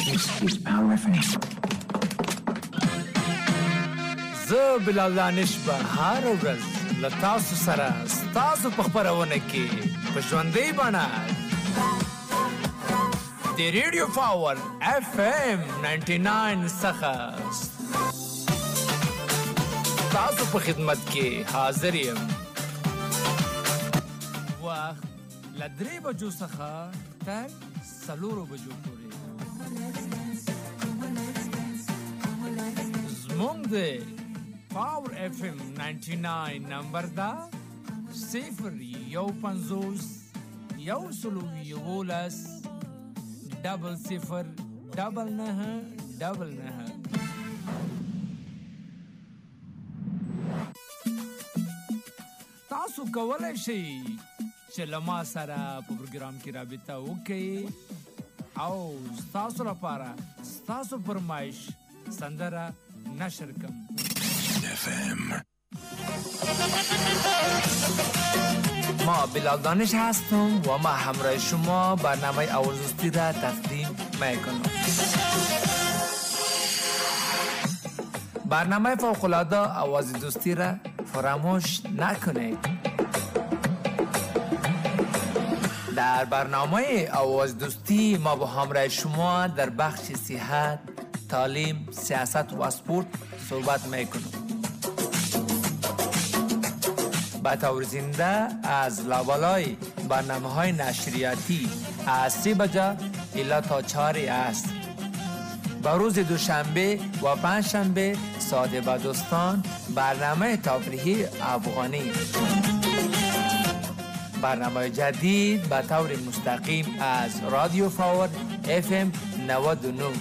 This is Power FM. Zor bilalanish ba har raz latasu sara stazu pakhparawone ki pashwandei bana. The Radio Power FM 99 sakhas. Stazu pa khidmat ki haziriyam. Wa la driba ju sakha tan saluru baju. زمونږ د power F M 99 number دا 0151500009999. تاسو کولای شئ چې له ما سره په programme کې رابطه وکړئ او تاسو لپاره تاسو فرمایش سندره نشر کم. ما بلال دانش هستم و ما همراه شما برنامه اوازدوستی را تقدیم میکنم. برنامه فوق‌العاده اوازدوستی را فراموش نکنید. در برنامه اوازدوستی ما با همراه شما در بخش صحت، تعلیم، سیاست و اسپورت صحبت میکنم. به طور زنده از لابلای برنامه های نشریاتی از 3 بجه الا تا 4 است. با روز دوشنبه و پنجشنبه ساده با دوستان برنامه تفریحی افغانی. برنامه جدید به طور مستقیم از رادیو پاور FM 99.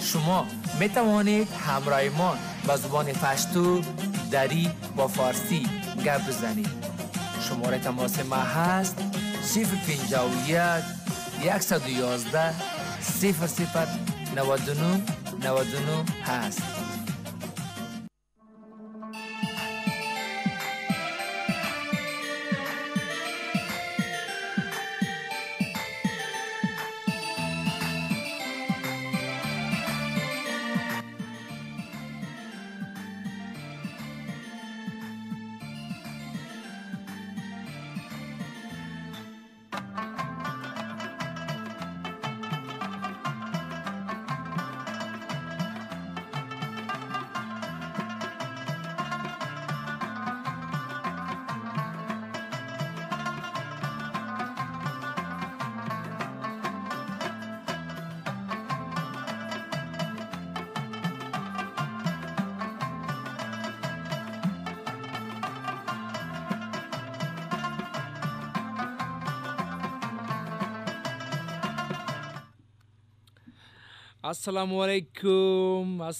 شما می توانید همراه ما با زبان پشتو، دری و فارسی گپ بزنید. شماره تماس ما هست 051 111 00 99 99 هست. السلام علیکم.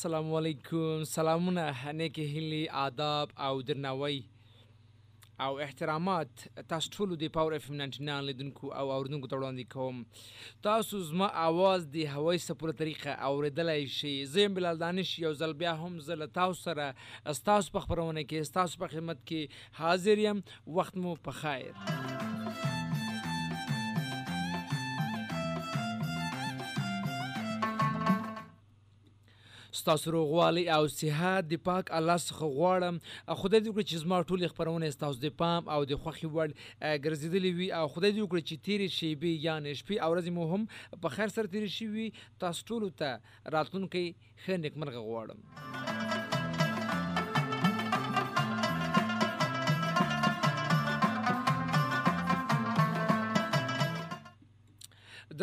سلامونه هنیکه هلی آداب او درناوی او احترامات تاسو ټول د پاور اف ام 99 لیدونکو او اوردونکو ته وړاندې کوم. تاسو زما اواز د هوای سپور طریقه اوریدلای شئ. زه بلال دانش یو ځل بیا هم زه له تاسو سره ستاسو په خبرونه کې ستاسو په خدمت کې حاضر یم. وخت مو په خیر. ستاسو روغوالی او صحت د پاک الله څخه غواړم. خدای دې وکړي چې زما ټولې خپرونه ستاسو د پام او د خوښې وړ ګرځېدلې وي، او خدای دې وکړي چې تېرې شیبې یعنې شپې او ورځې مو هم په خیر سره تېرې شوي. تاسو ټولو ته راتلونکی ښه نیکمرغه غواړم.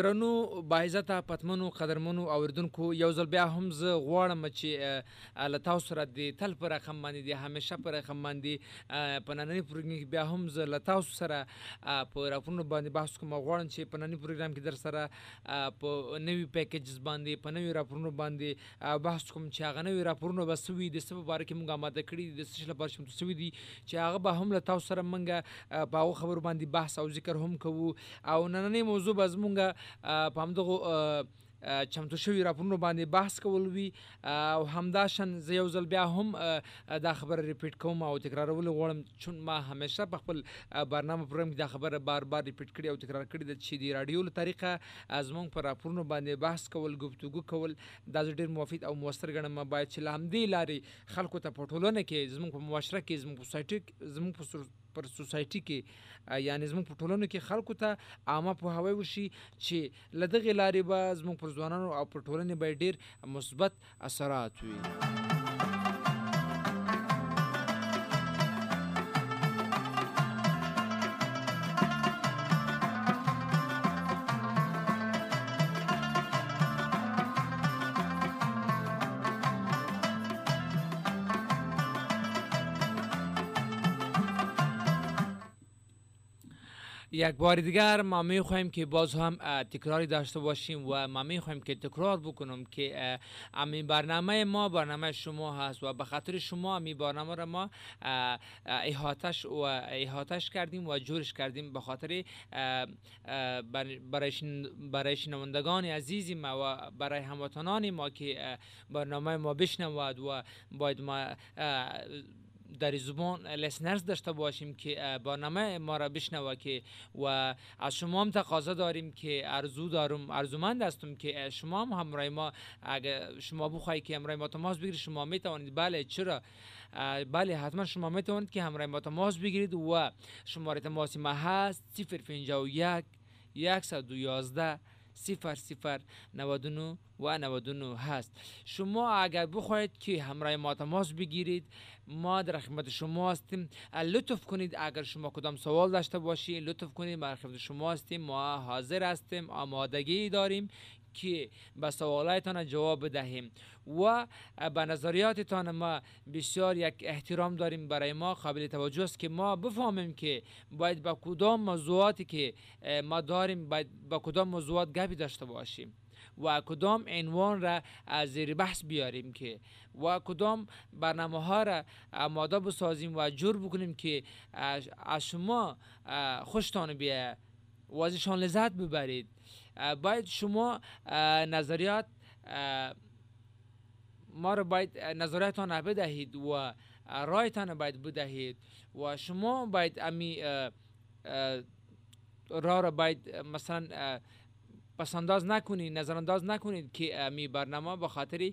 درنو باعزته پتمنو قدرمنو اوریدونکو، یو ځل بیا هم زه غواړم چې له تاسو سره د تل په رقم باندې د همیشه په رقم باندې په نننۍ پروګرام کې بیا هم زه له تاسو سره په راپورونو باندې بحث کوم. غواړم چې په نننۍ پروګرام کې در سره په نوي پیکیجز باندې په نوي راپورونو باندې بحث کوم، چې هغه نوي راپورونه به څه وي، د څه په باره کې موږ آماده کړي دي، د څه لپاره چمتو شوي دي، چې هغه به هم له تاسو سره موږ په هغو خبرو باندې بحث او ذکر هم کوو. او نننۍ موضوع به زموږ په همدغو چمتو شوی راپورونو باندې بحث کول وي. او همداشن زه یو ځل بیا هم دا خبره ریپیټ کوم او تکرارول غواړم، چون ما همیشه په خپل برنامه پروګرام کې دا خبره بار بار ریپیټ کړې او تکرار کړې ده چې د رادیو له طریقه زموږ پر راپورونو باندې بحث کول، گفتگو کول دا ډېر موفید او مؤثر ګڼم. باید چې له همدې لارې خلکو ته په ټولنه کې، زموږ په معاشره کې، زموږ په سوسایټي، زموږ پر سوسایټي کې، یعنې زموږ په ټولنو کې خلکو ته عامه پوهاوی وشي چې له دغې لارې به زموږ پر ځوانانو او پر ټولنې به ډېر مثبت اثرات وي. یک بار دیگر ما میخوایم که باز هم تکراری داشته باشیم و ما میخوایم که تکرار بکنم که امی برنامه ما برنامه شما هست و به خاطر شما امی برنامه را ما احاتش کردیم و جورش کردیم، به خاطر برای شنوندگان عزیز ما و برای هموطنان ما که برنامه ما بشنوند و باید ما در زبان لسنرز داشته باشیم که برنامه ما را بشنوه که و از شما هم تقاضا داریم که ارزومند هستم که شما هم همراه ما، اگر شما بخواید که همراه ما تماس بگیرید شما می توانید. بله چرا، بله حتما شما می توانید که همراه ما تماس بگیرید و شماره تماس ما هست 051 111 00 99 و 99 هست. شما اگر بخواید که همراه ما تماس بگیرید ما در خدمت شما هستیم. لطف کنید اگر شما کدام سوال داشته باشید لطف کنید، در خدمت شما هستیم، ما حاضر هستیم، آمادگی داریم که به سوالاتتان جواب بدهیم و به نظریاتتان ما بسیار یک احترام داریم. برای ما قابل توجه است که ما بفهمیم که باید با کدام موضوعاتی که ما داریم باید با کدام موضوعات گپی داشته باشیم و کدام عنوان را زیر بحث بیاریم که و کدام برنامه ها را آماده بسازیم و جور بکنیم که از شما خوشتان بیاید و ازشان لذت ببرید. باید شما نظریات ما را باید نظریاتان را بدهید و رایتان را باید بدهید و شما باید امی را باید مثلا پسنداز نکنید، نظرانداز نکنید که امی برنامه به خاطر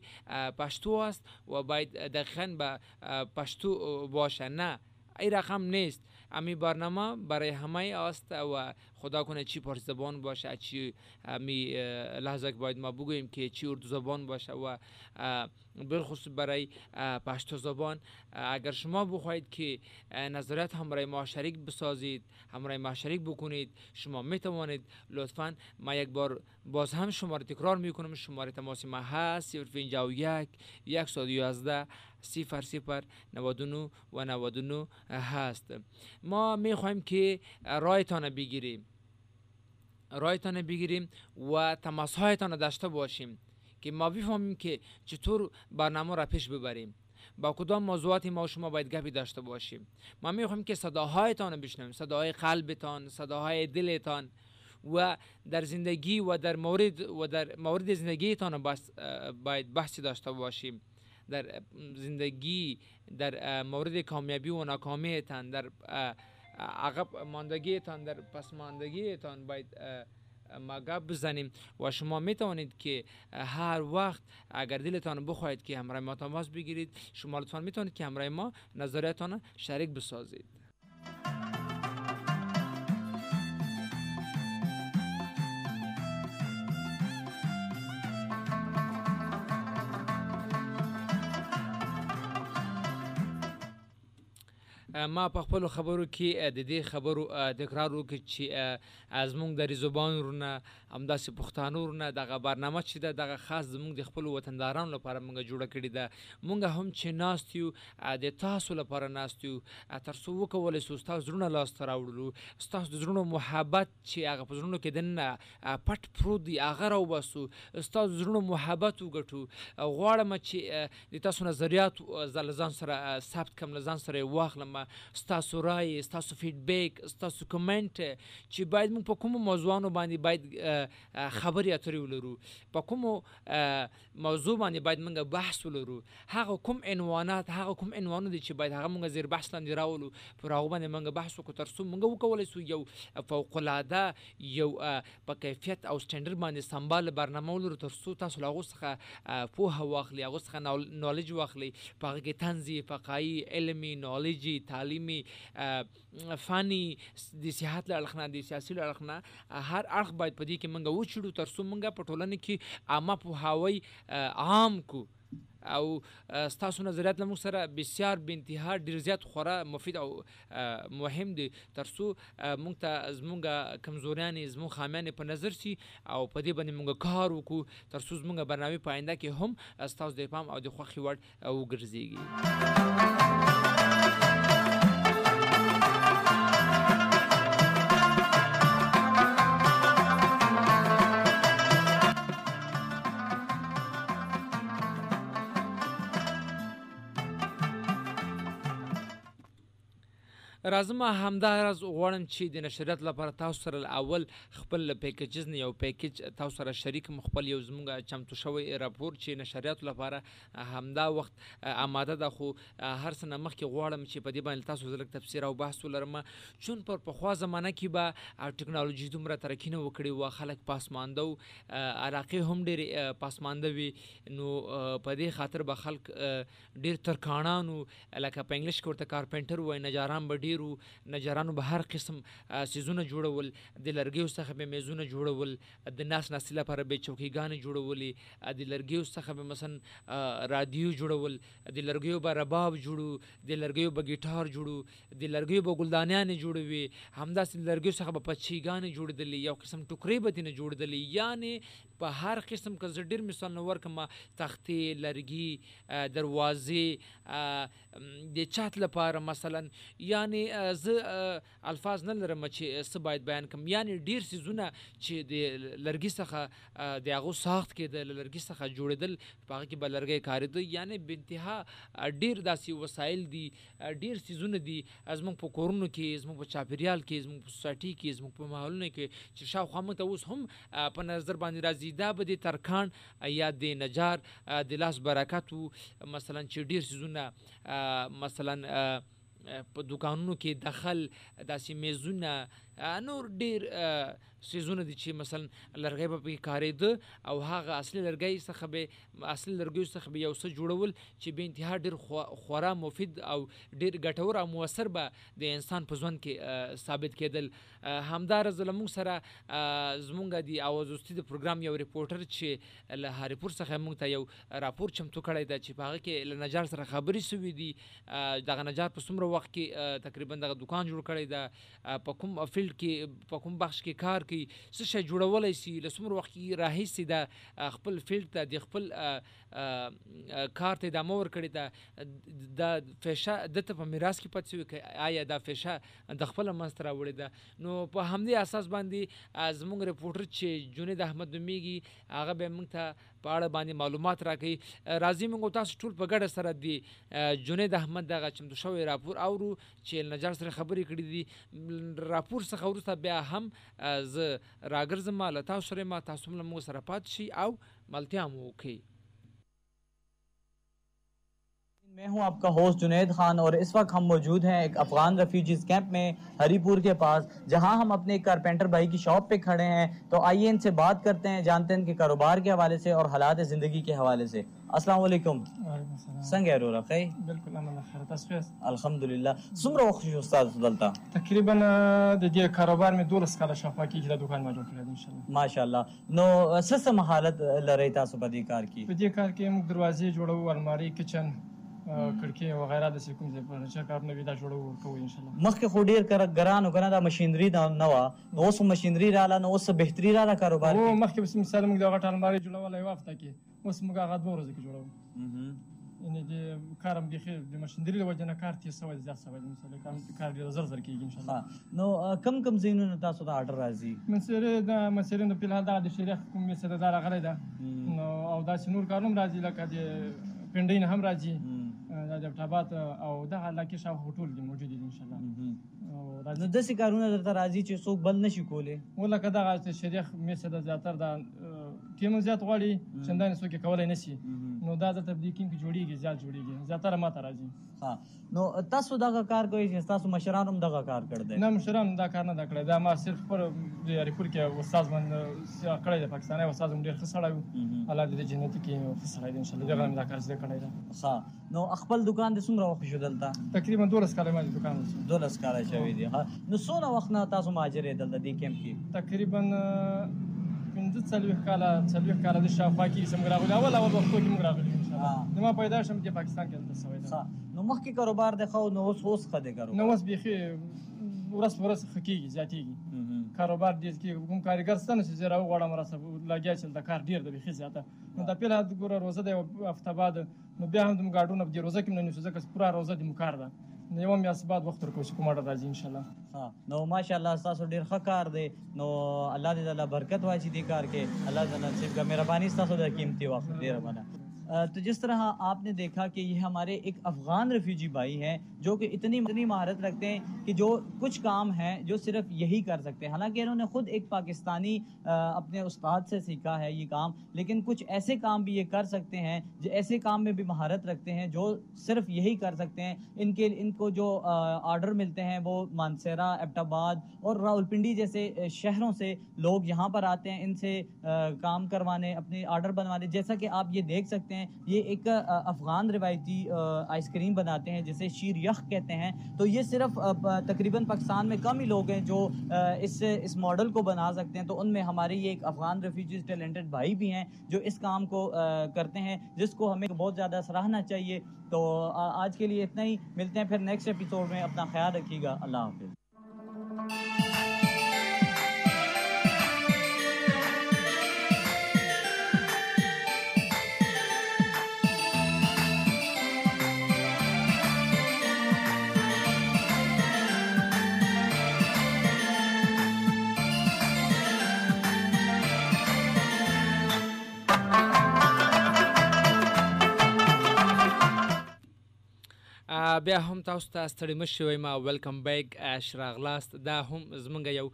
پشتو است و باید دقیقاً به پشتو باشه. نه، ای رقم نیست. امی برنامه برای همه است و خدا کنه چی پارسی زبان باشه، چی امی لحظه که باید ما بگوییم که چی اردو زبان باشه و بالخصوص برای پشتو زبان. اگر شما بخواید که نظریات همراه ما شریک بسازید، همراه ما شریک بکنید، شما میتوانید. لطفاً ما یک بار باز هم شماره تکرار میکنم، شماره تماس ما هست 051 111 00 99 و 99 هست. ما میخوایم که رایتان بگیریم، رایتان بگیریم و تماسهایتان داشته باشیم که ما بفهمیم که چطور برنامه را پیش ببریم، با کدام موضوعات ما و شما باید گپی داشته باشیم. ما میخوایم که صداهایتان را بشنویم، صداهای قلبتان، صداهای دلتان و در زندگی و در مورد زندگیتان باید بحثی داشته باشیم، در زندگی، در مورد کامیابی و ناکامیتان، در عقب ماندگیتان، در پس ماندگیتان باید ما گپ بزنیم و شما میتوانید که هر وقت اگر دلتان بخواید که همراه ما تماس بگیرید. شما لطفاً میتونید که همراه ما نظریاتان شریک بسازید. ما په خپل خبرو کې د دې خبرو تکرار وکړ چې از موږ د زبان رونه همداسې پښتانه رونه دغه برنامه چې ده دغه خاص موږ د خپل وطندارانو لپاره موږ جوړه کړې ده. موږ هم چې ناست یو د تاسو لپاره ناست یو تر څو وکولی شو ستاسو زړونه لاسته راوړلو، ستاسو د زړونو محبت چې هغه په زړونو کې دننه پټ پروت دی هغه راوباسو، ستاسو د زړونو محبت وګټو. غواړم چې د تاسو نظریات له ځان سره ثبت کړم، له ځان سره یې واخلم، ستاسو رای، ستاسو فیدبیک، ستاسو کمنټ چې باید موږ په کومو موضوعونو باندې باید خبرې اترې ولرو، په کومو موضوع باندې باید موږ بحث ولرو، هغه کوم عنوانات، هغه کوم عنوانونه دي چې باید هغه موږ زیر بحث لاندې راولو، پر هغه باندې موږ بحث وکړو ترڅو موږ وکولی شو یو فوقالعاده، یو په کیفیت او سټینډرډ باندې سمبال برنامه ولرو ترڅو تاسو له هغو څخه پوهه واخلي، هغو څخه نالج واخلي، په هغه کې طنزي، فقهي، علمي، نالجي، تعلیمي، فني، د صحت له اړخ نه، د سیاسي له اړخ نه، هر اړخ باید په دې کې موږ وچړو ترڅو موږ په ټولنه کې عامه پوهاوی عام کو. او ستاسو نظریات له موږ سره بسیار بې انتها ډېر زیات خورا مفید او مهم دي ترڅو موږ ته زموږ کمزوریانې، زموږ خامیانې په نظر شي او په دې باندې موږ کار وکړو ترڅو زموږ برنامې په آینده کې هم ستاسو د پام او د خوښې وړ وګرځېږي. راځم همدا راز غواړم چې د نشریات لپاره تاسو سره اول خپل پیکیجز نه یو پیکیج تاسو سره شریک مخبل یو زمونږ چمتو شوی راپور چې نشریات لپاره همدا وخت آماده ده، خو هر څه مخکې غواړم چې په دې باندې تاسو زلک تفسیر او بحث ولرم، چون پر پخوا زمانه کې به ټکنالوژي دومره ترقی نه وکړي و خلک پاسمانده و علاقې هم ډېرې پاسمانده وي، نو په دې خاطر به خلک ډېر ترکاڼان و، لکه په انګلیش کې ورته کارپینټر وایي، نجاران به ډېر نجارانو به هر قسم سیزونه جوړول، د لرګیو څخه به میزونه جوړول، د ناس ناستې لپاره به چوکیګانې جوړولې، د لرګیو څخه به مثلا رادیو جوړول، د لرګیو به رباب جوړو، د لرګیو به ګیټار جوړو، د لرګیو به ګلدانیانې جوړوي، همداسې د لرګیو څخه به پچیګانې جوړېدلې، یو قسم ټوکرې به دې نه جوړېدلې. یعنې په هر قسم که زه ډېر مثالونه ورکړم، تختې، لرګي، دروازې، د چت لپاره مثلا، یعنې زه الفاظ نه لرم چې څه باید بیان کړم. یعنې ډېر سیزونه چې د لرګي څخه د هغو ساخت کېدل، له لرګي څخه جوړېدل، په هغه کې به لرګی کارېده. یعنې بې انتها ډېر داسې وسایل دي، ډېر سیزونه دي زموږ په کورونو کې، زموږ په چاپېریال کې، زموږ په سوسایټي کې، زموږ په ماحولونو کې چې شاوخوا موږ ته اوس هم په نظر باندې راځي. دا به د ترکان یا د نجار د لاس برکت و، مثلا چې ډېر سیزونه مثلا په دوکانونو کې دخل، داسې میزونه، نور ډېر سیزونه دي چې مثلا لرګی به پکې کارېده، او هغه اصلي لرګی څخه به اصلي لرګیو څخه به یو څه جوړول چې بې انتها ډېر خورا مفید او ډېر ګټور او مؤثر به د انسان په ژوند کې ثابت کېدل. همداراز له موږ سره زموږ د اوازوستي د پروګرام یو ریپورټر چې له هاري پور څخه موږ ته یو راپور چمتو کړی ده چې په هغه کې له نجار سره خبرې شوي دي، دغه نجار په څومره وخت کې تقریبا دغه دوکان جوړ کړی ده، په کوم فیلډ کې، په کوم بخش کې کار کوي، څه شی جوړولی شي، له څومره وخت کې راهیسې ده خپل فیلډ ته، د خپل کار ته ادامه ورکړې ده، دا فیشه ده ته په میراث کې پاتې شوې که آیا دا فیشه د خپله منځته راوړې ده. نو په همدې اساس باندې زموږ ریپورټر چې جنید احمد نومیږي، هغه به موږ ته په اړه باندې معلومات راکوي. راځي موږ تاسو ټول په ګډه سره د جنید احمد دغه چمتو شوی راپور اورو چې نجار سره خبرې کړې دي. راپور څخه وروسته بیا هم زه راګرځم له تاسو سره، ما تاسو هم له موږ سره پاتې شي او ملتیا مو وکړي. میں ہوں آپ کا ہوسٹ جنید خان، اور اس وقت ہم موجود ہیں ایک افغان ریفیوجیز کیمپ میں ہری پور کے پاس، جہاں ہم اپنے ایک کارپینٹر بھائی کی شاپ پہ کھڑے ہیں. تو آئیے ان سے بات کرتے ہیں، جانتے ہیں ان کے کاروبار کے حوالے سے اور حالات زندگی کے حوالے سے. السلام علیکم. سنگ ایرورا خی بالکل امن خیر تاسوس الحمدللہ. سمره وخت استاد فضلتا تقریبا د دې کاروبار می 12 کال شفاکی د دکان ما جوړ کړل ان شاء الله. ماشاءالله. نو سس مهارت لری تاسو په دې کار کې؟ په دې کار کې موږ دروازې جوړو، الماری، کچن، کړکۍ او غیره د کوم ځای پر چې کار نوی دا جوړو کوو ان شاء الله. مخکې خو ډیر کار ګران او ګران د ماشينري دا نو نو اوس ماشينري را لاله، نو اوس بهتري را کاروبار. او مخکې مثال موږ د غټ الماری جوړول یو وخت کې اوس موږ غد ورځ کې جوړو، یعنی د کارم بخیر د ماشينري له وجه نه کار تي سوال زیات سوال مثلا کار ډیر زر زر کېږي ان شاء الله. نو کم زینونو تاسو دا آرډر راځي؟ مسیرې دا مسیرې په لحاظ د شریخ کوم مسله دا راغلی دا، نو او دا سنور کارون راځي، لکه د پندین هم راځي، دبټابات او د علاقې شاو هټول دي موجود دي ان شاء الله. نو د سې کارونه درته راځي چې څوک بند نشي کولې ولا کدا غاځي شریخ میسه د زیاتر د ټیم زیات غوړي چندان څوک کولای نشي. نو دا د تبلیغین کې جوړیږي زیات جوړیږي زیاتره ماته راځي. ها نو تاسو دغه کار کوئ چې تاسو مشران هم دغه کار کړئ؟ نه مشران دا کار نه کړی دا ما صرف پر هری پور کې استاد من کړی د پاکستاني استاد هم ډیر خسړایو الله دې جنت کې خسړای ان شاء الله دغه دا کار زده کړی. ها نو خپل دکان د څومره وخت شو دلته؟ تقریبا 12 کاله ما دکان وسو 12 کاله شوی دی. نو څونه وخت نه تاسو ماجرې دلته دې کیمپ کې؟ تقریبا 45 کاله 40 کاله د شافا کې سم غراغل اول وخت کې موږ راغلی ان شاء الله. نو ما پیدا شم چې پاکستان کې دلته سوي ده. نو مخکې کاروبار د خو نو اوس خده کاروبار نو اوس بيخي ورس ورس حقيقي ذاتيږي کاروبار دې کې کوم کارګر ستنه چې راو غواړم راس لاګیا چې د کار ډیر د بيخي زیاته. نو د پیله د ګور روزه د افتاباد نو بیا هم د ګاډونو په روزه کې نو نشو ځکه پورا روزه د مکار ده. نو یو مې اسباد وخت تر کوشش کوم راځي ان شاء الله. نو ماشاءالله تاسو ډیر ښه کار دی. نو الله دې تعالی برکت واچي دې کار کې. الله تعالی صاحب کا مهربانی تاسو د قیمتي وخت ډیر باندې. تو جس طرح آپ نے دیکھا کہ یہ ہمارے ایک افغان ریفیوجی بھائی ہیں جو کہ اتنی مہارت رکھتے ہیں کہ جو کچھ کام ہیں جو صرف یہی کر سکتے ہیں. حالانکہ انہوں نے خود ایک پاکستانی اپنے استاد سے سیکھا ہے یہ کام, لیکن کچھ ایسے کام بھی یہ کر سکتے ہیں جو ایسے کام میں بھی مہارت رکھتے ہیں جو صرف یہی کر سکتے ہیں. ان کو جو آرڈر ملتے ہیں وہ مانسیرا, ایبٹاباد اور راولپنڈی جیسے شہروں سے لوگ یہاں پر آتے ہیں ان سے کام کروانے, اپنے آرڈر بنوانے. جیسا کہ آپ یہ دیکھ سکتے ہیں یہ ایک افغان روایتی آئس کریم بناتے ہیں جسے شیر یخ کہتے ہیں. تو یہ صرف تقریباً پاکستان میں کم ہی لوگ ہیں جو اس ماڈل کو بنا سکتے ہیں. تو ان میں ہمارے یہ ایک افغان ریفیوجیز ٹیلنٹڈ بھائی بھی ہیں جو اس کام کو کرتے ہیں, جس کو ہمیں بہت زیادہ سراہنا چاہیے. تو آج کے لیے اتنا ہی, ملتے ہیں پھر نیکسٹ ایپیسوڈ میں. اپنا خیال رکھیے گا, اللہ حافظ. بیا هم تاسو ته ستړي مشوي ما ویلکم بیک شراغلاست. دا هم زمونږ یو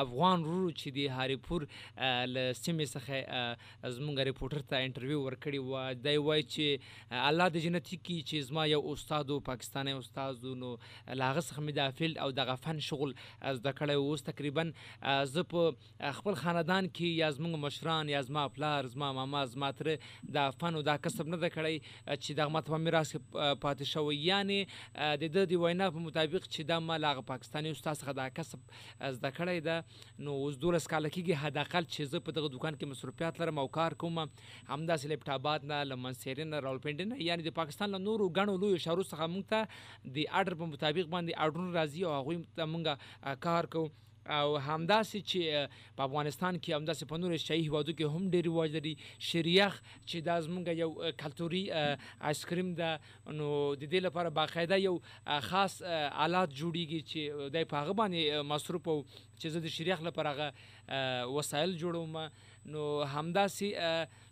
افغان رورو چې دی هری پور له سیمې څخه زمونږ ریپورټر ته انټرویو ورکړی و. دی وایي چې الله د جنتي کې چې زما یو استاد او پاکستاني استاد نو له هغه څخه مې دا فیلډ او دغه فن شغل زده کړی. اوس تقریبا زه په خپل خاندان کې یا زمونږ مشران یا زما پلار زما ماما زما تره دا فن او دا کسب نه ده کړی چې دغه ماته په میراث کې پاتې شوی. یعنې د دې وینا په مطابق چې دا ما لاغه پاکستاني استاد څخه دا کسب زده کړی ده. نو اوس 12 کاله کېږي حداقل چې زه په دغه دوکان کې مصروفیات لرم او کار کوم. همداسې له ایبټاباد نه, له منصیرې نه, راولپنډۍ نه, یعنې د پاکستان له نورو ګڼو لویو ښارو څخه موږ ته د آرډر په مطابق باندې آرډرونه راځي او هغوی ته موږ کار کوو. او همداسې چې په افغانستان کې همداسې په نورو شاهي هېوادو کې هم ډېر رواج لري شریخ چې دا زموږ یو کلتوري آیسکریم ده. نو د دې لپاره باقاعده یو خاص آلات جوړیږي چې دی په هغه باندې مصروف او چې زه د شریخ لپاره هغه وسایل جوړوم. نو همداسې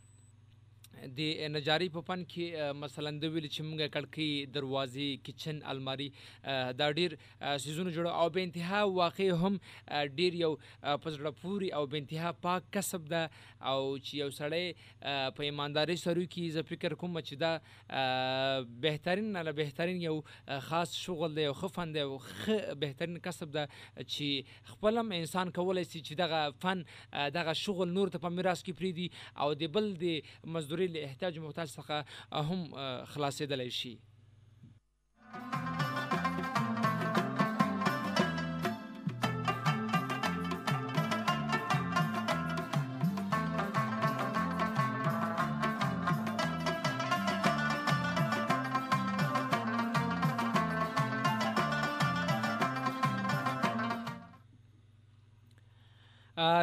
د نجاری په فن کې مثلا د ویل چې موږ کړکۍ دروازې کچن الماری دا ډیر سیزونه جوړ او به انتها واقع هم ډیر یو پزړه پوری او به انتها پاک کسب ده. او چې یو سړی په ایمانداري سره کې ز فکر کوم چې دا بهترین نه بهترین یو خاص شغل دی او خفن دی او بهترین کسب ده چې خپل هم انسان کولای شي چې دغه فن دغه شغل نور ته په میراث کې پریدي او د بل د مزدور احتیاج محتاج څخه هم خلاصېدلی شي.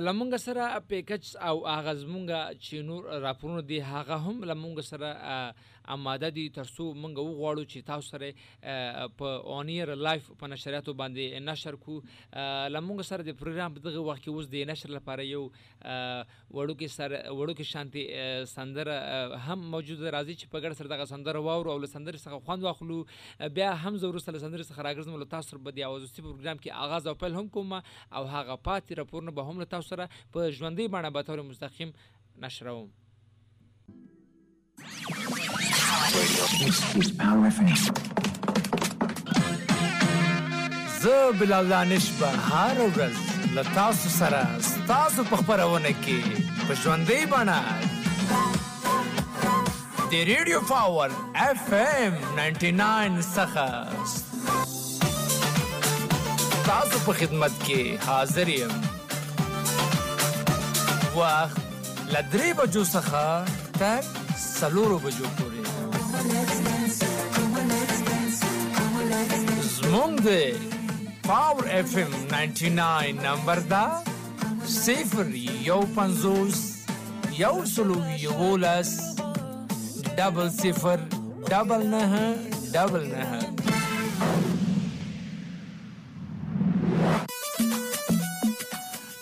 لمونګ سره پیکج او آغاز مونږه چې نور راپورونه دی هغه هم لمونګ سره آماده دي ترسو مونږ وغواړو چې تاسو سره په اونیر لایف په نشریاتو باندې نشر کو. لمونګ سره د پروګرام په دغه وخت کې اوس د نشر لپاره یو وړو کې شانتي سندره هم موجود راځي چې په ګډ سره دغه سندره واورو او له سندرې څخه خوند واخلو. بیا هم زه وروسته له سندرې څخه راګرځم له تاسو سره به د اوازوستي پروګرام کې آغاز او پیل هم کوم او هغه پاتې راپورونه به هم تاسو سره په ژوندۍ بڼه به طور مستقیم نشروم. زه بلال دانش به هر ورځ له تاسو سره ستاسو په خپرونه کې په ژوندۍ بڼه د ریډیو پاور اف ام 99 څخه تاسو په خدمت کې حاضر یم. وخت له 3 بجو څخه تر 4 بجو پورې زموږ د پاور اف ام 99 نمبر دا 0150000009999.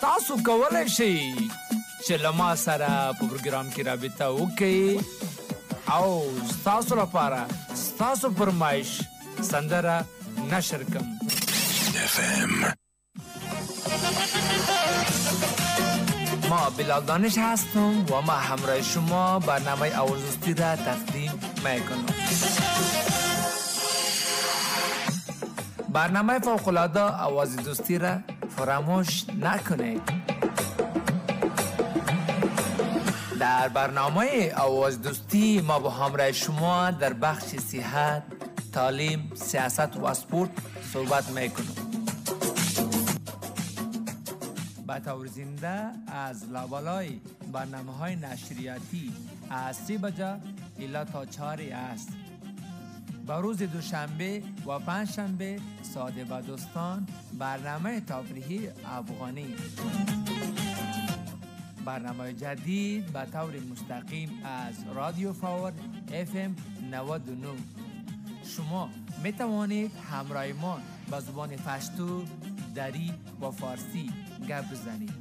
تاسو کولای شئ چې له ما سره په پروګرام کې رابطه وکړئ او ستاسو لپاره ستاسو فرمایش سندره نشر کم. ما بلال دانش هستم و ما همراه شما برنامه اوازدستی را تقدیم میکنم. برنامه فوق‌العاده اوازدستی را فراموش نکنید. در برنامه آواز دوستی ما با همراه شما در بخش صحت، تعلیم، سیاست و اسپورت صحبت میکنیم. به طور زنده از لابلای برنامه های نشریاتی از 3 بجه الا تا 4 است. با روز دوشنبه و پنجشنبه ساده با دوستان برنامه تفریحی افغانی. برنامه جدید به طور مستقیم از رادیو پاور اف ام 99. شما می توانید همراه ما به زبان پشتو، دری و فارسی گپ بزنید.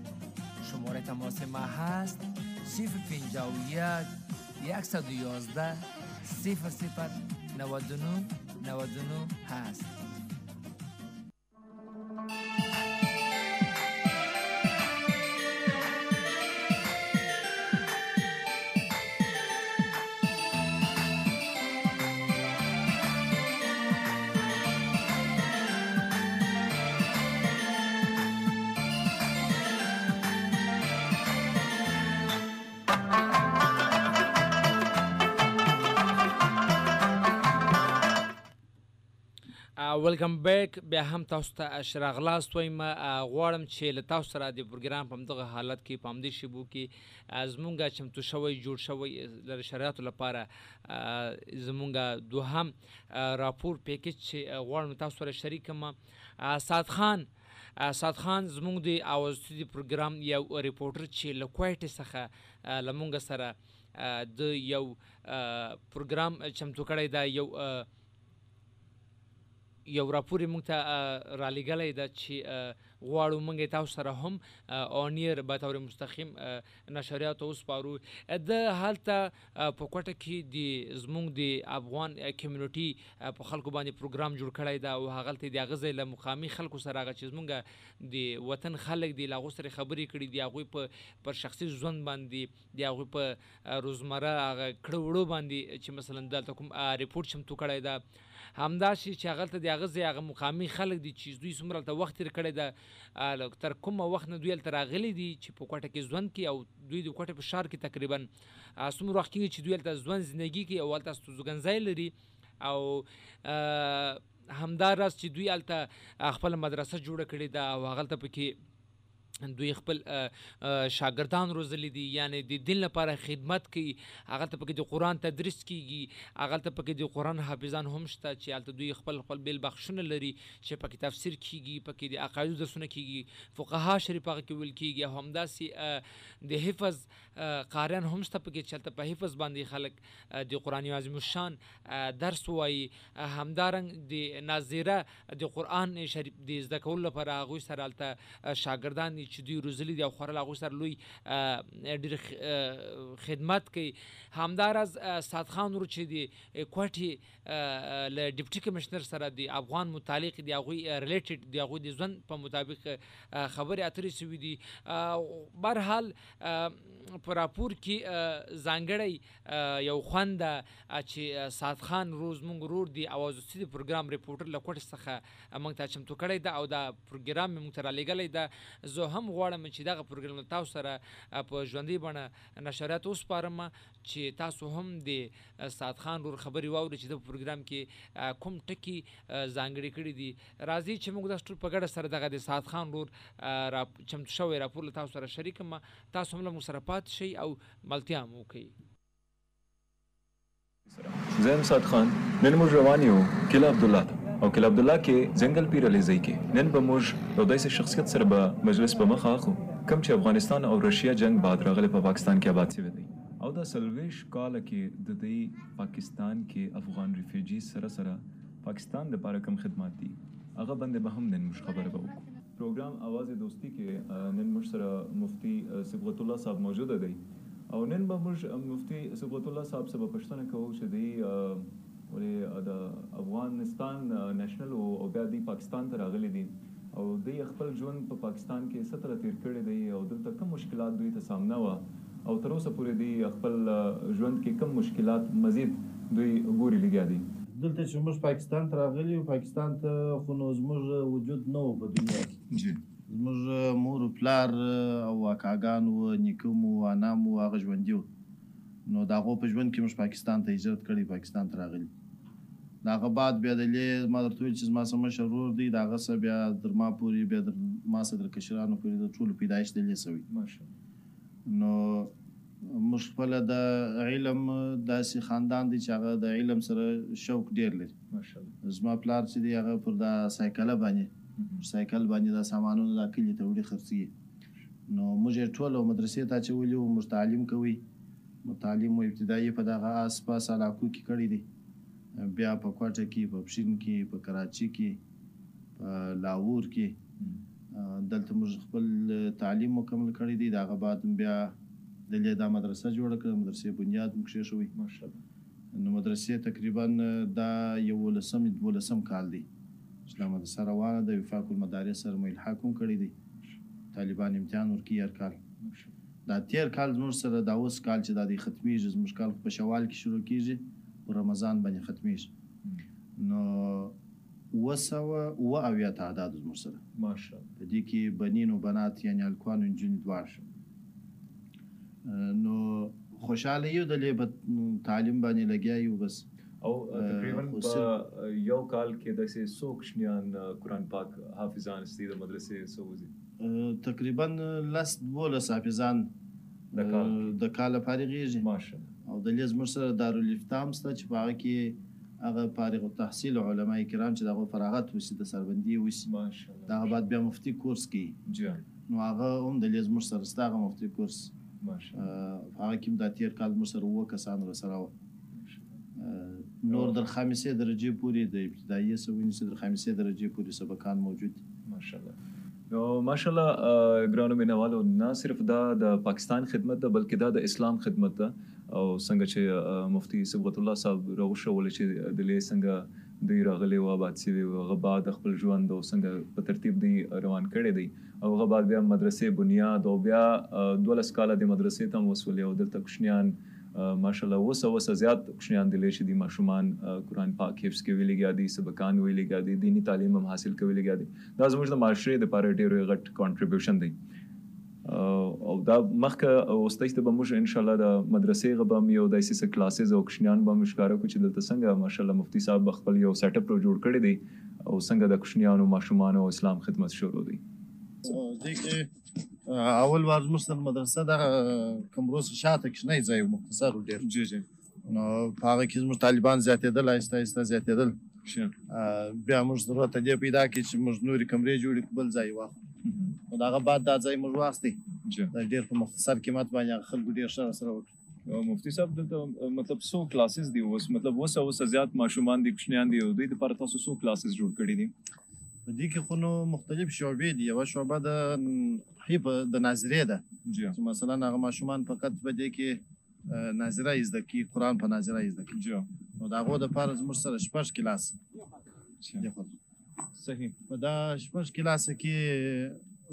شماره تماس ما هست 051 111 00 99 99 هست. Welcome back. بیا هم تاسو ته شراغلاس وایم. غواړم چې له تاسو سره د پروګرام په دغه حالت کې په همدې شیبو کې زمونږه چمتو شوی جوړ شوی د شریعت لپاره زمونږه دوهم راپور پیکج چې غواړم تاسو سره شریک کم. سعد خان زمونږ د اواز د پروګرام یو ریپورټر چې له کویټې څخه لمونږ سره د یو پروګرام چمتو کړی دا یو راپورې موږ ته رالیږلی ده چې غواړو موږ تاسو سره هم اونیر به طور مستقیم نشریاتو وسپارو. د هلته په کوټه کې د زموږ د افغان کمیونټي په خلکو باندې پروګرام جوړ کړی ده او هغلته د هغه ځای له مقامي خلکو سره هغه چې زموږ د وطن خلک دي له هغو سره خبرې کړي دي، هغوی پر شخصي ژوند باندې د هغوی په روزمره هغه کړه وړو باندې چې مثلا دلته کوم ریپورټ چمتو کړی ده. همداشي چې هغلته د هغه ځای هغه مقامي خلک دي چې دوی څومره هلته وخت تېر کړی ده، تر کومه وخت نه دوی هلته راغلي دي چې په کوټه کې ژوند کوي او دوی د کوټې په ښار کې تقریبا څومره وخت کېږي چې دوی هلته ژوند زندګي کوي او هلته استوګنځی لري او همدا راز چې دوی هلته خپله مدرسه جوړه کړې ده او هغلته پکې دوی خپل شاګردان روزلی دي، یعنی د دین لپاره خدمت کوي. هغه ته پکې د قرآن تدریس کیږي، هغه ته پکې د قرآن حافظان هم شته چې هلته دوی خپل بیل بخښونه لري چې پکې تفسیر کیږي، پکې د عقایدو درسونه کیږي، فقها شریف هغه کې ویل کیږي، او همداسې د حفظ قاریان هم شته پکې چې هلته په حفظ باندې خلک د قرآن عظیم الشان درس وایي. همدارنګ د ناظره د قرآن شریف د زده کولو لپاره هغوی سره هلته شاګردان چې دوی روزلی دي او خورل هغوی سره لوی ډېر خدمت کوي. همداراز سعد خان ورور چې د کوټې له ډپټي کمشنر سره د افغان متعلق د هغوی ریلیټډ د هغوی د ژوند په مطابق خبرې اترې شوي دي. بهرحال په راپور کې ځانګړی یو خوند چې سعد خان ورور زموږ ورور د اوازدوستي د پروګرام ریپورټر له کوټې څخه موږ ته چمتو کړی ده او دا پروګرام یې موږ ته رالیږلی ده. زه هم غواړم چې دغه پروګرام له تاسو سره په ژوندۍ بڼه نشریات وسپارم چې تاسو هم د سعد خان ورور خبرې واورئ چې د پروګرام کې کوم ټکي ځانګړي کړي دي. راځي چې موږ دا ټول په ګډه سره دغه د سعد خان ورور چمتو شوی راپور له تاسو سره شریک کړم. تاسو هم له موږ سره پاتې شئ او ملتیا هم وکړئ. زه هم سعد خان نن موږ روان یو قلعه عبدالله او کله عبد الله کې جنگل پیر علی زئی کې نن به موږ د داسې شخصیت سره به مجلس په مخه اخو کم چې افغانستان او روسیا جنگ بعد راغله په پاکستان کې آباد شوی دی او دا سلویش کال کې د دې پاکستان کې افغان ریفیوجی سره سره پاکستان د لپاره کم خدمات دي هغه باندې به هم نن موږ خبره وکړو. پروګرام آواز دوستی کې نن موږ سره مفتی سبغت الله صاحب موجود دی او نن به موږ مفتی سبغت الله صاحب سره پښتنه کوو چې دی ولې د افغانستان نېشنل او بیا د پاکستان ته راغلي دي او دوی خپل ژوند په پاکستان کې ستره تیر کړی دی او دلته کم مشکلات دوی ته سامنا وه او تر اوسه پورې دوی خپل ژوند کې کم مشکلات مزید دوی ګوري لګیا دي. دلته چې موږ پاکستان ته راغلي او پاکستان ته خو نو زموږ وجود نه و په دنیا کې، زموږ مور و پلار او اکاګان و نیکه مو انام و هغه ژوندي وو، نو د هغو په ژوند کې موږ پاکستان ته هجرت کړی، پاکستان ته راغلي. د هغه بعد بیا دلې زما درته وویل چې زما سم مشر ورور دی، د هغه سره بیا تر ما پورې بیا تر ما سره تر کشرانو پورې د ټولو پیدایش دلې سوی. نو موږ خپله د علم داسې خاندان دی چې هغه د علم سره شوق ډېر لري. زما پلار چې دی هغه پر دا سایکله باندې دا سامانونه دا کلي ته وړي خرڅي. نو موږ یې ټول مدرسې ته اچولي وو، موږ تعلیم کوي، تعلیم و ابتدایي په دغه آس پاس علاقو کې کړی دی، بیا په کوټه کې، په پشین کې، په کراچي کې، په لاهور کې، دلته موږ خپل تعلیم مکمل کړی دی. د هغه بعد بیا دلې دا مدرسه جوړه کړه، مدرسې بنیاد موږ کېښوی ماشاءالله. نو مدرسې تقریبا دا یولسم دولسم کال دی چې دا مدرسه روانه ده، وفاق المدارس سره مو الحاق هم کړی دی، طالبان امتحان ورکوي هر کال. دا تیر کال زموږ سره دا اوس کال چې دا دی ختمیږي، زموږ کال په شوال کې شروع کیږي په رمضان باندې ختمیږي. نو 200 تعداد زموږ سره ماشاءالله په دې کې بنین او بنات یعنې هلکان او نجونې دواړه شو. نو خوشحاله یو دلې په تعلیم باندې لګیا یو بس. او تقریباً په یو کال کې داسې څو کوچنیان قرآن پاک حافظان ستې د مدرسې څو وځي؟ تقریباً 10-12 حافظان د کاله فارغېږي ماشاءالله. او دلې زموږ سره دارالفتام شته چې په هغه کې هغه فارغ التحصیل علما کرام چې د هغو فراغت وشي، د سربندي وشي ماشاءالله. د هغه بعد بیا مفتي کورس کوي، نو هغه هم دلې زموږ سره شته، هغه مفتي کورس ماشاءالله. په هغه کې هم دا تېر کال زموږ سره 7 کسان راسره وه، نور در 5 درجې پورې د ابتدایي سوینې تر 5 درجې پورې سبقان موجود دي ماشاءالله. نو ماشاءالله ګرانو مینوالو، نه صرف دا د پاکستان خدمت ده بلکې دا د اسلام خدمت ده. او څنګه چې مفتی سبغت الله صاحب راوښوول چې دلې څنګه دوی راغلي وو آباد شوي وو، هغه بعد خپل ژوند او څنګه په ترتیب دوی روان کړی دی، او هغه بعد بیا مدرسې بنیاد او بیا 12 کاله د مدرسې ته هم وسولې. او دلته کوچنیان ماشاءالله اوسه زیات کوچنیان دلې چې دي ماشومان قرآن پاک حفظ کوي لګیا دي، سبقان ویې لګیا دي، دیني تعلیم هم حاصل کوي لګیا دي. دا زموږ د معاشرې دپاره ډېر غټ کانټریبیوشن دی. او دا مخکې اوستۍ ته به موږ انشاءالله د مدرسې غه به هم یو داسې څه کلاسز او کوچنیان به هم ښکاره کړو چې دلته څنګه ماشاءالله مفتي صاحب به خپل یو سیټ اپ جوړ کړی دی او څنګه د کوچنیانو ماشومانو او اسلام خدمت شروع دی. اول وار موږ د مدرسه د کمروس شاته کې نه ځای مختصر ډیر جوجه نو هغه کې موږ طالبان زیاتېدل آیسته زیاتېدل بیا موږ ضرورت دی پیدا کې چې موږ نورې کمرې جوړې بل ځای واخلو دا هغه بعد دا ځای موږ واخستې دا ډیر په مختصر قیمت باندې خلکو ډیر شر سره وکړ. مفتي صاحب دلته مطلب سو کلاسز دی اوس مطلب اوس او زیات ماشومان دي کوشنیان دي او دوی لپاره تاسو سو کلاسز جوړ کړی دي په دې کې خو نو مختلف شعبې دي. یوه شعبه د ناظرې ده چې مثلا هغه ماشومان فقط په دې کې ناظره یې زده کړي، قرآن په ناظره یې زده کړي نو د هغو دپاره زموږ سره شپږ کلاس صحیح. په دا شپږ کلاسه کې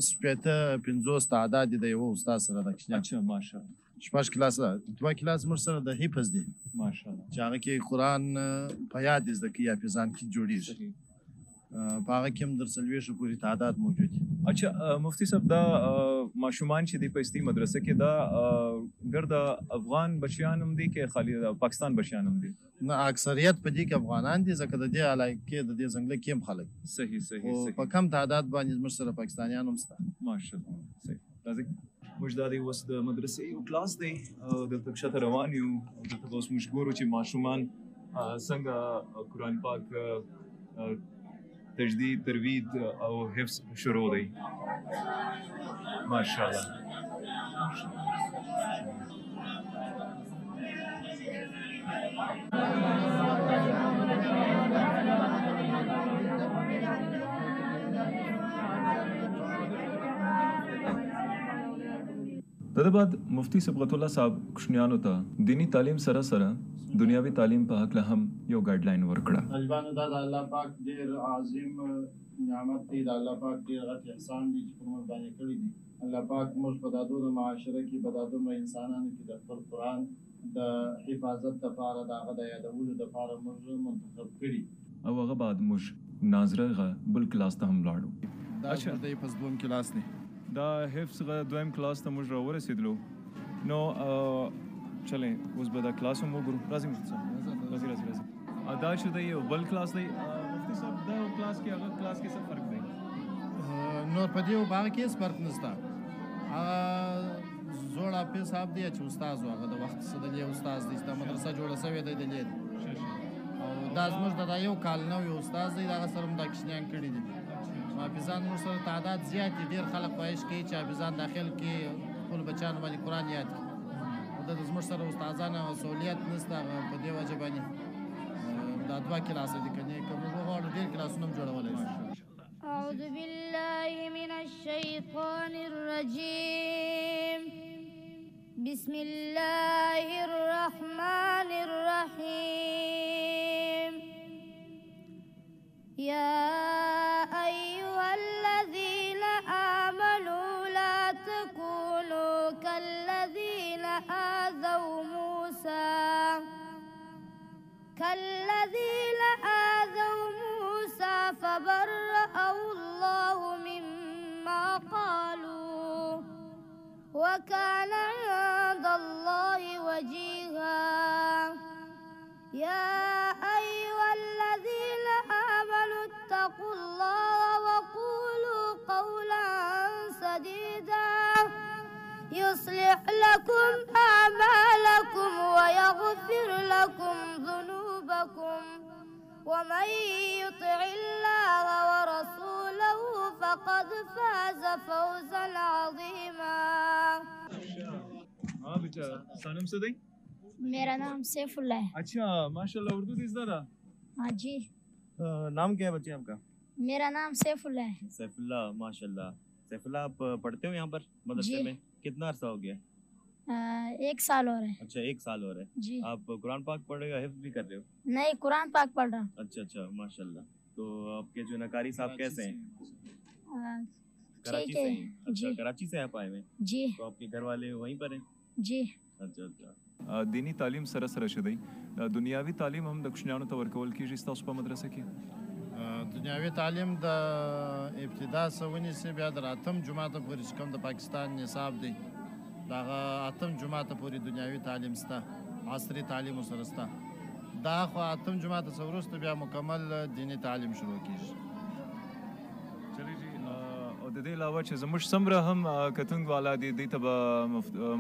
سپېته پنځوس تعداد د یوه استاد سره ده. ماشاءالله شپږ کلاسه ده. دوه کلاس زموږ سره د حفظ دي ماشاءالله چې هغه کې قرآن په یاد یې زده کړي یا حافظان کې جوړېږي پاغه کوم در سلويش پوری تعداد موجود دي. اچھا مفتی صاحب دا ماشومان چې دی پېستي مدرسه کې دا ګرد افغان بچیان هم دي کې خالي پاکستان بچیان هم دي نه اکثریت پدې کې افغانان دي ځکه د دې علاقې د دې ځنګل کې هم خلک صحیح صحیح په کم تعداد باندې موږ سره پاکستانیان هم شته ماشاءالله صحیح. موږ دا دی اوس د مدرسې یو کلاس دی د تکشت روان یو د تاسو موږ ګورو چې ماشومان څنګه قرآن پاک تجدید تروید او حفظ شروع دی ماشاءالله. د دې بعد مفتی سبغت الله صاحب کوشنیانو ته دینی تعلیم سره سره دنیاوی تعلیم په حق له هم یو گایډ لاین ورکړه. طالبانو دا د الله پاک ډېر عظیم نعمت دی، د الله پاک ډېر غټ احسان دی چې موږ باندې کړی دی. الله پاک موږ په دادو د معاشره کې په دادو د انسانانو کې د خپل قرآن د حفاظت دپاره د هغه د یادولو دپاره موږ منتخب کړي او هغه بعد موږ ناظره بل کلاس ته هم لاړو. دا چېرته یې پس دوم کلاس دی دا حفظ دویم کلاس ته موږ راورسېدلو نو چلیں اوس به دا کلاس هم وګورو. راځئ دا چې دی یو بل کلاس دی. مفتي صاحب دا کلاس کې هغه کلاس کې څه فرق دی؟ نور په دې باغ کې هېڅ فرق نشته. هغه زوړ حافظ صاحب دی چې استاد و هغه د وخت څخه د دې استاد دی چې دا مدرسه جوړه شوې دی د دې او دا زموږ دا یو کال نوی استاد دی د هغه سره موږ دا کوشنیان کړي دي. حافظان موږ سره تعداد زیات دي، ډېر خلک خواهش کوي چې حافظان داخل کې خپلو بچیانو باندې قرآن یاد کړي. دا زموږ سره استادان او سهولیت نشته په دې وجه باندې دا دوه کلاسه دي که نه که موږ وغواړو ډېر کلاسونه هم جوړولی شو. اعوذ بالله من الشیطان الرجیم بسم الله الرحمن الرحیم یا الذين آذوا موسى فبرأه الله مما قالوا وكان عند الله وجيها يا أيها الذين آمنوا اتقوا الله وقولوا قولا سديدا يصلح لكم أعمالكم ويغفر لكم ذنوبكم ومن يطع الله ورسوله فقد فاز فوزا عظيما. بیٹا سالم سے دیں میرا نام سیف اللہ ہے. اچھا ماشاءاللہ اردو تیز دارا. ہاں جی نام کیا ہے بچے آپ کا؟ میرا نام سیف اللہ ہے. سیف اللہ ماشاءاللہ. سیف اللہ آپ پڑھتے ہو یہاں پر مدرسے میں؟ کتنا عرصہ ہو گیا؟ ایک سال ہو رہا ہے. اچھا ایک سال ہو رہا ہے جی. آپ قرآن پاک پڑھ رہے ہو یا حفظ بھی کر رہے ہو؟ نہیں قرآن پاک پڑھ رہا ہوں. اچھا اچھا ماشاء اللہ. تو آپ کے جو نقاری صاحب کیسے ہیں؟ کراچی سے ہیں. اچھا کراچی سے آپ آئے ہوئے ہیں جی. تو آپ کے گھر والے وہیں پر ہیں جی؟ اچھا اچھا. دینی تعلیم سره سره شدی دنیاوی تعلیم هم د کوشنیانو ته ورکول کیږي ستاسو په مدرسه کې؟ دنیاوی تعلیم د ابتدا سونی سے بیا د راتم جمعه ته پورې کوم د پاکستان نصاب دی دغه اتم جمعه ته پورې دنیاوي تعلیم شته عصري تعلیم سره شته. دا خو اتم جمعه ته څه وروسته بیا مکمل دیني تعلیم شروع کیږي. چلې جی. او ددی علاوہ چې زموږ سمره هم کتنګ والا دی دی تبا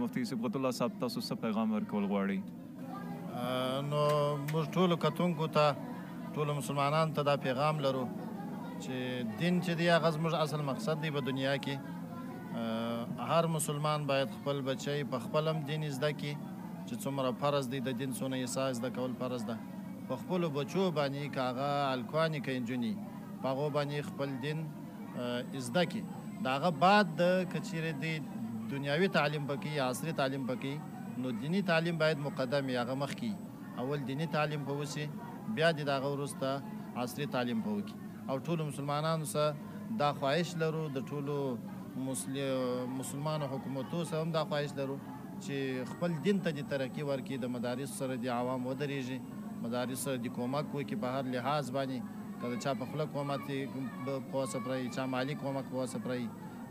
مفتی سبغت الله صاحب تاسو سره پیغام ورکول غواړي. نو موږ ټول کتنګو ته ټول مسلمانان ته دا پیغام لرو چې دین چې دی هغه زموږ اصل مقصد دی په دنیا کې. هر مسلمان باید خپل بچی په خپل هم دین زده کی چې څومره فرض دی د دین سونه اساس د کول فرض ده. په خپل بچو باندې کاغه الکوانی کینجونی پاغو باندې خپل دین ازده کی داغه بعد د کچیر دی دنیاوی تعلیم پکې یا عصری تعلیم پکې نو دینی تعلیم باید مقدم یا هغه مخ کی. اول دینی تعلیم په وسی بیا د هغه وروسته عصری تعلیم په وکی. او ټول مسلمانانو سره دا خواهش لرو د ټولو مسلمانو حکومتو سره هم دا خواهش لرو چې خپل دین ته د ترقی ورکی، د مدارس سره د عوام ودرېږي، مدارس سره د کومک وکړي په هر لحاظ باندې. کله چا په خلک وماتې پوه سپرئ، چا مالی کومک پوه سپرئ،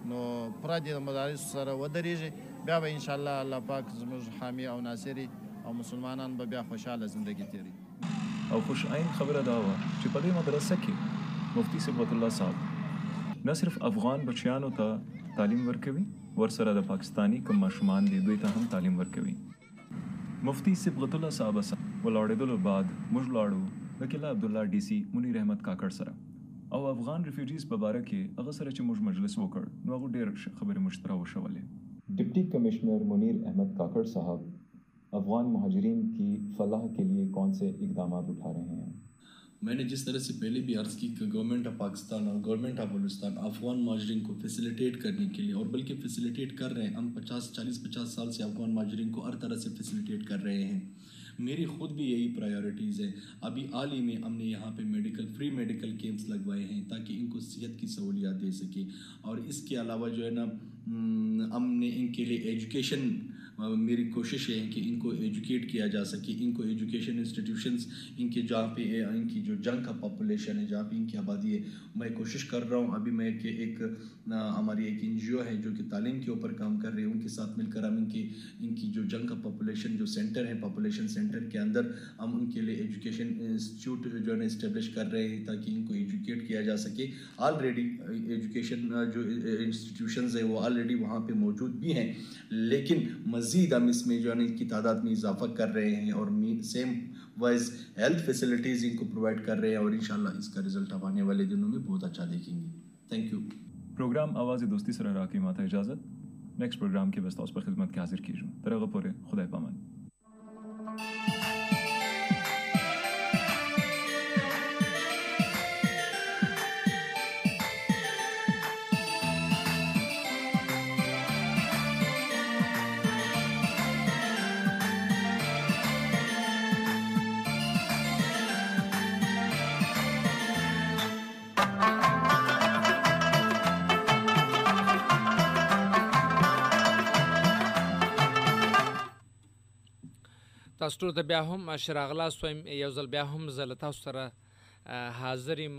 نو پردې د مدارسو سره ودرېږي. بیا به انشاءالله الله پاک زموږ حامی او ناصري او مسلمانان به بیا خوشحاله زندگی تیری. او خوش عین خبره دا وه چې په دې مدرسه کې مفتي صبغت الله صاحب نه صرف افغان بچیانو ته تعلیم ورکوي، ورسره د پاکستاني کوم ماشومان دي دوی ته هم تعلیم ورکوي. مفتي صبغت الله صاحب ولاړېدلو بعد موږ لاړو وکیل عبداللہ ڈی سی منیر احمد کاکر سره او افغان ریفیوجیز په باره کې هغه سره چې موږ مجلس وکړ نو هغه ډېر خبرې مشترا وشولې. ڈپٹی کمشنر منیر احمد کاکر صاحب افغان مہاجرین کی فلاح کے لیے کون سے اقدامات اٹھا رہے ہیں؟ میں نے جس طرح سے پہلے بھی عرض کی کہ گورنمنٹ آف پاکستان اور گورنمنٹ آف بلوچستان افغان مہاجرین کو فیسیلیٹیٹ کرنے کے لیے اور بلکہ فیسیلیٹیٹ کر رہے ہیں. ہم 40-50 سال سے افغان مہاجرین کو ہر طرح سے فیسیلیٹیٹ کر رہے ہیں. میری خود بھی یہی پرائیورٹیز ہیں. ابھی حال ہی میں ہم نے یہاں پہ فری میڈیکل کیمپس لگوائے ہیں تاکہ ان کو صحت کی سہولیات دے سکیں. اور اس کے علاوہ جو ہے نا ہم نے ان کے لیے ایجوکیشن، میری کوشش ہے کہ ان کو ایجوکیٹ کیا جا سکے. ان کو ایجوکیشن انسٹیٹیوشنز ان کے جہاں پہ ان کی جو جنگ کا پاپولیشن ہے، جہاں پہ ان کی آبادی ہے، میں کوشش کر رہا ہوں ابھی میں کہ ایک ہماری ایک این جی او ہے جو کہ تعلیم کے اوپر کام کر رہی ہے، ان کے ساتھ مل کر ہم ان کی جو جنگ کا پاپولیشن جو سینٹر ہے، پاپولیشن سینٹر کے اندر ہم ان کے لیے ایجوکیشن انسٹیٹیوٹ جو ہے نا اسٹیبلش کر رہے ہیں تاکہ ان کو ایجوکیٹ کیا جا سکے. آلریڈی ایجوکیشن جو انسٹیٹیوشنز ہیں وہ آلریڈی وہاں پہ موجود بھی ہیں، لیکن مزید ہم اس میں جو ہے نا ان کی تعداد میں اضافہ کر رہے ہیں اور سیم وائز ہیلتھ فیسلٹیز ان کو پرووائڈ کر رہے ہیں. اور انشاءاللہ اس کا رزلٹ آپ آنے والے دنوں میں بہت اچھا دیکھیں گے. Thank you. پروگرام آواز دوستی سر راکی ماتا اجازت. نیکسٹ پروگرام کے وسط اس پر خدمت کے حاضر کیجیے. ترغب پورے خدا پامان. تاسو ټول ته بیا هم ښه راغلاست وایم. یو ځل بیا هم زه له تاسو سره حاضر یم.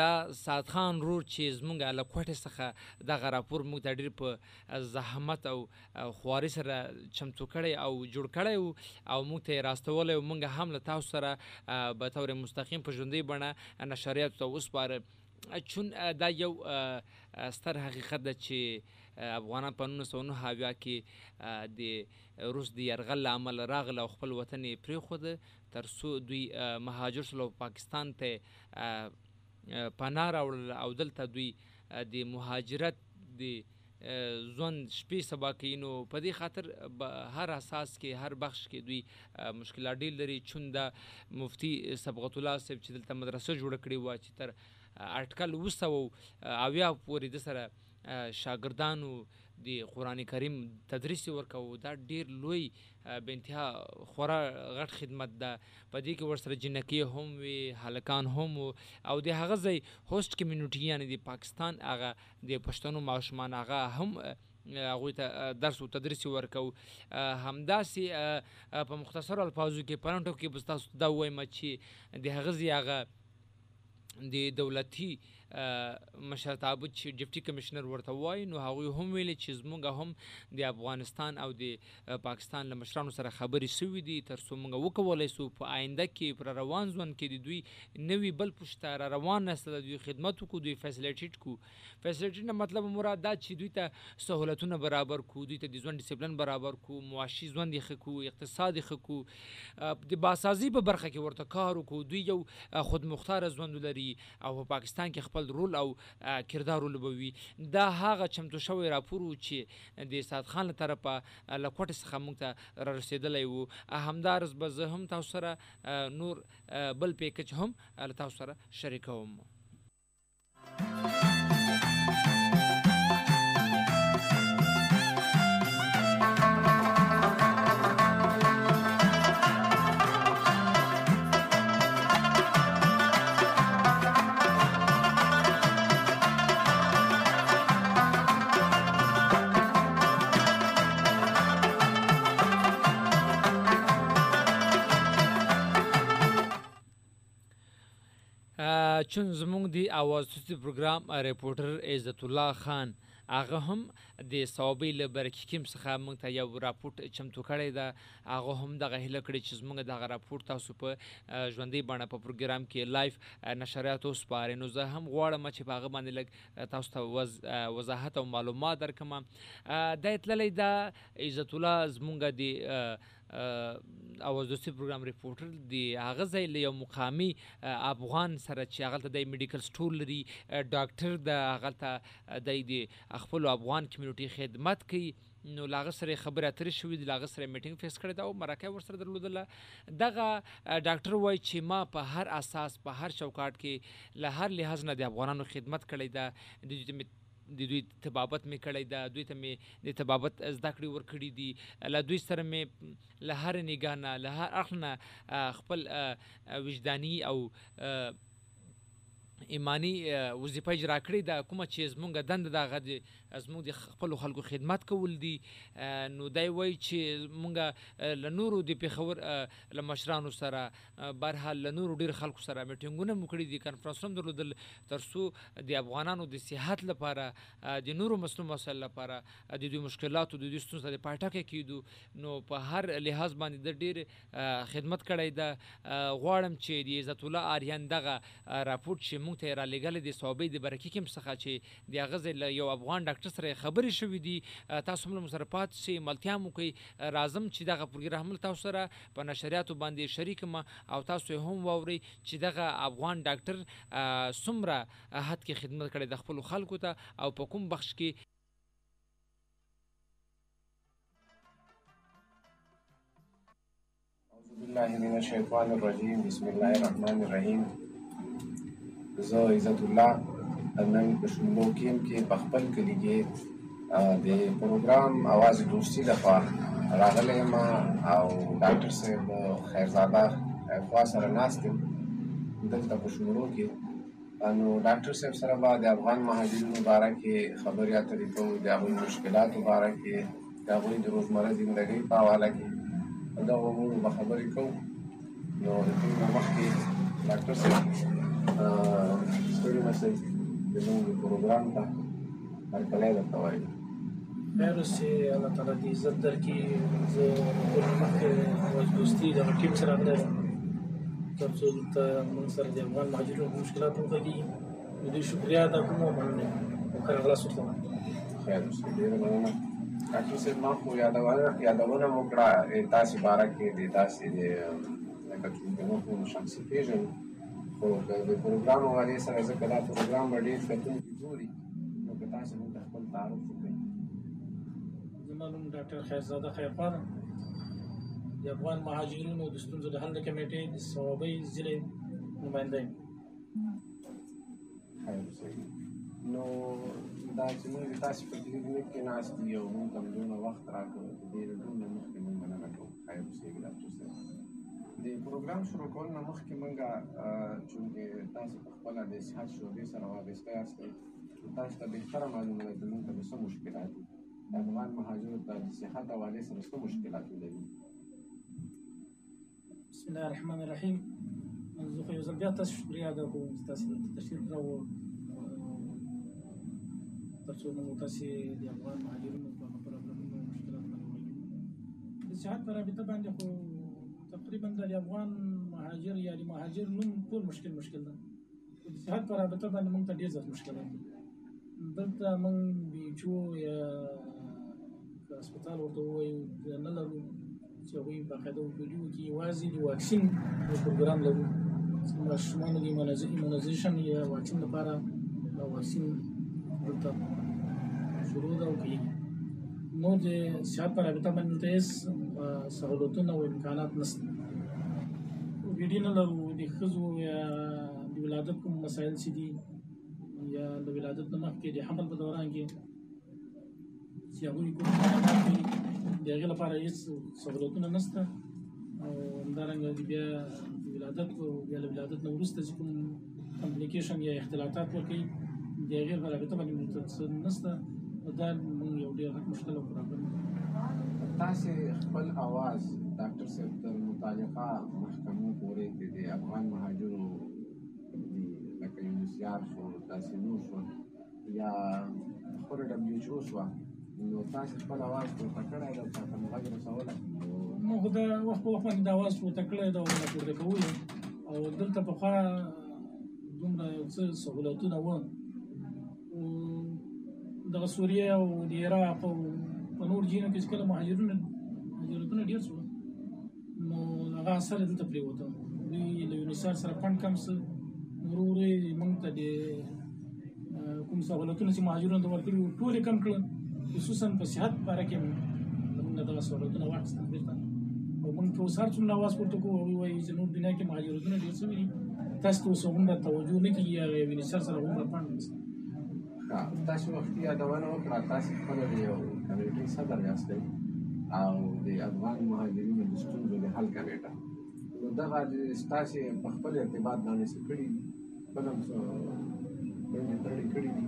دا سعد خان رور چې زموږ له کوټې څخه دغه راپور موږ ته ډېر په زحمت او خواري سره چمتو کړی او جوړ کړی او موږ ته یې راستولی. موږ هم له تاسو سره به طور مستقیم په ژوندۍ بڼه نشریاتو ته وسپاره، چون دا یو ستر حقیقت ده چې افغانان په 1990 کې د روس د یرغل له امله راغله او خپل وطن یې پرېښود تر څو دوی مهاجر شول او پاکستان ته پناه راوړل. او دلته دوی د مهاجرت د ژوند شپې سبا کوي. نو په دې خاطر هر اساس کې هر بخش کې دوی مشکلات ډېر لري، چون د مفتي سبغت الله صاحب چې دلته مدرسه جوړه کړې وه چې تر آرټیکل 200 پورې د سره شاګردانو د قرآن کریم تدریس ورکوو. دا ډیر لوی بې انتها خورا غټ خدمت ده. په دې کې ورسره جنکی هم وي، هلکان هم وو، او د هغه ځای هوست کمیونټي یعنې د پاکستان هغه د پښتنو ماشومان هغه هم هغوی ته درس و تدریس ورکوو. همداسې په مختصرو الفاظو کې په لنډو کې به تاسو ته دا ووایم چې د هغه ځای هغه د دولتي مشرتابو چې ډیپټي کمشنر ورته وای نو هغه هم ویل چې موږ هم د افغانستان او د پاکستان له مشرانو سره خبرې سوې دي تر څو موږ وکولای سو په آینده کې پر روان ځون کې د دوی نوی بل پښتاره روان نسل د دوی خدمت کو دوی فیسیلیټیټ کو. فیسیلیټیټ نه مطلب مراد دا چې دوی ته سہولتونه برابر کو، دوی ته د ژوند ډیسپلن برابر کو، معاشي ژوند یې ښه کو، اقتصاد یې ښه کو، د باسازي په برخه کې ورته کار وکړو، دوی یو خود مختار ژوند لري او په پاکستان کې خپل رول او کردار لوبوي. دا هغه چمتو شوی راپور چې د سعد خان له طرفه له کوټې څخه موږ ته رارسېدلی وو. همدارس به زه هم تاسو سره نور بل پیکج هم له تاسو سره شریکوم. چون زمونږ د آواز-e-Dosti پروګرام ریپورټر عزت الله خان هغه هم د صوابۍ له برکیکیم څخه موږ ته یو راپورټ چمتو کړی ده، هغه هم دغه هیله کړې چې زمونږ دغه راپورټ تاسو په ژوندۍ بڼه په پروګرام کې لایف نشریاتو وسپارئ. نو زه هم غواړم چې په هغه باندې لږ تاسو ته وضاحت او معلومات درکوم. دا تللی ده عزت الله زمونږ د آواز-e-Dosti پروګرام ریپورټر دی، هغه ځای له یو مقامی افغان سره چې هغه د میډیکل سټور لري، ډاکټر د هغه د خپل افغان کمیونټي خدمت کوي. نو لاغه سره خبره تر شوې د لاغه سره میټینګ فیس کړی دا او مرکه ور سره درلودله. دغه ډاکټر وای چې ما په هر اساس په هر چوکاټ کې له هر لحاظ نه د افغانانو خدمت کړی ده، د دوی طبابت مې کړی ده، دوی ته مې د طبابت زده کړې ورکړي دي، له دوی سره مې له هر نگاه نه له هر اړخ نه خپل وجداني او ایمانی وظیفه اجرا کړې ده، کومه چې زمونږ دنده دغه زمونږ د خپلو خلکو خدمت کول دي. نو دی وایي چې مونږ له نورو د پېښور له مشرانو سره بهرحال له نورو ډېر خلکو سره میټینګونه مو کړي دي، کانفرنسونه هم درلودل، تر څو د افغانانو د صحت لپاره د نورو مسلو مسایلو لپاره د دوی مشکلاتو د دوی ستونزو د پاټکه کېدو نو په هر لحاظ باندې د ډېر خدمت کړی ده. غواړم چې د عزت الله آریان دغه راپورټ چې مونږ ته را لېږلی د صوابۍ د برکیکیم څخه چې د هغه ځای له یو افغان ډاکټر سره خبرې شوې دي، تاسو هم له موږ سره پاتې شئ، ملتیا مو کوئ. راځم چې دغه پروګرام هم تاسو سره په نشریاتو باندې شریک ما او تاسو هم واورئ چې دغه افغان ډاکټر څومره حد کې خدمت کړی د خپلو خلکو ته او په کوم بخش کې. بسم الله الرحمن الرحیم. زه عزت الله نن په شملو کې په خپل کلي کې د پروګرام آواز-e-Dosti لخوا راغلی یم او ډاکټر صاحب خیرزاده خوا سره ناست یم دلته په شملو کې. نو ډاکټر صاحب سره به د افغان مهاجرینو باره کې خبرې اترې کوو، د هغوی مشکلاتو باره کې، د هغوی د روزمره زندګۍ په حواله کې دغو امورو به خبرې کوو. نو د دې نه مخکې ډاکټر صاحب ستړي مه شئ، زموږ پروګرام ته هرکلی درته وایي. خیر اوسې، الله تعالی دې عزت درکړي. زه مخکې آواز-e-Dosti دغه ټیم سره راغلی وم تر څو دلته موږ سره د افغان مهاجرینو مشکلات هم غږېږي. نو دوی شکریه ادا کوم او مننه وکړه غلا سورته. خیر اوسې، ډېره مننه. ډاکټر صاحب ما خو یادونه مو کړه تاسې باره کې د تاسې د لکه څنګه موږ شخصي پېژنو خو د پروګرام والي سره ځکه دا پروګرام به ډېر کتونکي ګوري، نو که تاسو موږ ته خپل تعارف وکړئ. زما نوم ډاکټر خیرزاده خیرخواه ده، د افغان مهاجرینو د ستونزو د حل د کمیټې د صوابۍ ضلع نماینده یم. نو دا چې موږ تاسې په دې کې ناست یو موږ هم دونه وخت راکړو ډېر ډونه مخکې موږ مننه کوو. خیر اوسېږي ډاکټر صاحب. د پروګرام شروع کول نه مخکې موږ چون کې تاسو په خپله د صحت شعبې سره وابسته یاست، نو تاسو ته بهتره معلومه ده چې موږ ته څه مشکلات دي، د افغان مهاجرو ته د صحت حوالې سره څه مشکلات لري. بسم الله الرحمن الرحیم. زه خو یو ځل بیا تاسو شکریه ادا کوم چې تاسو دلته تشریف راوړ، پرسوں موقع سے د افغان مهاجرینو په پرابلمونو مشکلات باندې وایي. د صحت پر رابطه باندې خو تقریبا د افغان مهاجر یا د مهاجر نوم ټول مشکل ده. د صحت پر رابطه باندې موږ ته ډېر زیات مشکلات دي. دلته موږ بیچو یا هسپتال ورته وایو نه لرو چې هغوی باقاعده ویډیو کې یوازې د واکسین پروګرام لرو، چې ماشومانو د ایمونایزیشن یا واکسین لپاره دا واکسین دلته شروع ده او کېږي. نو د صحت په رابطه باندې دلته هېڅ سهولتونه او امکانات نشته. ویډیو نه لرو، د ښځو یا د ولادت کوم مسایل چې دي یا د ولادت نه مخکې د حمل په دوران کې چې هغوی کوم امکانات دي د هغې لپاره هېڅ سهولتونه نشته. او همدارنګه بیا د ولادت او بیا له ولادت نه وروسته چې کوم کمپلیکیشن یا اختلافات ورکوي د هغې په رابطه باندې موږ ته څه نشته. دا موږ یو ډېر مشکل او پرابلم دی. تاسې خپل اواز ډاکټر صاحب تر متعلقه محکمو پورې د افغان مهاجرو لکه یونیسیار شو، تاسې نور شو یا خپله ډبلیو ایچ او شوه، نو تاسې خپل اواز پورته کړی ده او تاته مغږ رسوله؟ موږ خو دا وخت په وخت باندې د اواز پورته کړی ده او نه پورته کوو. او دلته پخوا دومره یو څه سهولتونه وو، دغه سوریه او د عراق او په نور ځینو کې چې کله مهاجرتونه ډېر شول نو هغه اثر یې دلته پرېوته. دوی له یونیسار سره فنډ کم څه ورو ورو یې موږ ته د کوم سهولتونه چې مهاجرونو ته ورکړي وو ټول یې کم کړل، خصوصا په صحت باره کې موږ دغه سهولتونه واخیستل بېرته. او موږ ته اوس هر څومره اواز پورته کوو هغوی وایي چې نور دنیا کې مهاجرتونه ډېر شوي دي، تاسو ته اوس هغومره توجه نه کېږي یا یونیسار سره هغومره فنډ نشته. تاسو وختي یادونه وکړه، تاسو خپله د یو کمیټې صدر یاستئ او د افغان مهاجرینو د ستونزو د حل کمیټه، نو دغه ستاسې په خپل ارتباط باندې څه کړي دي؟ خپل هم څه ونډې ترړې کړي دي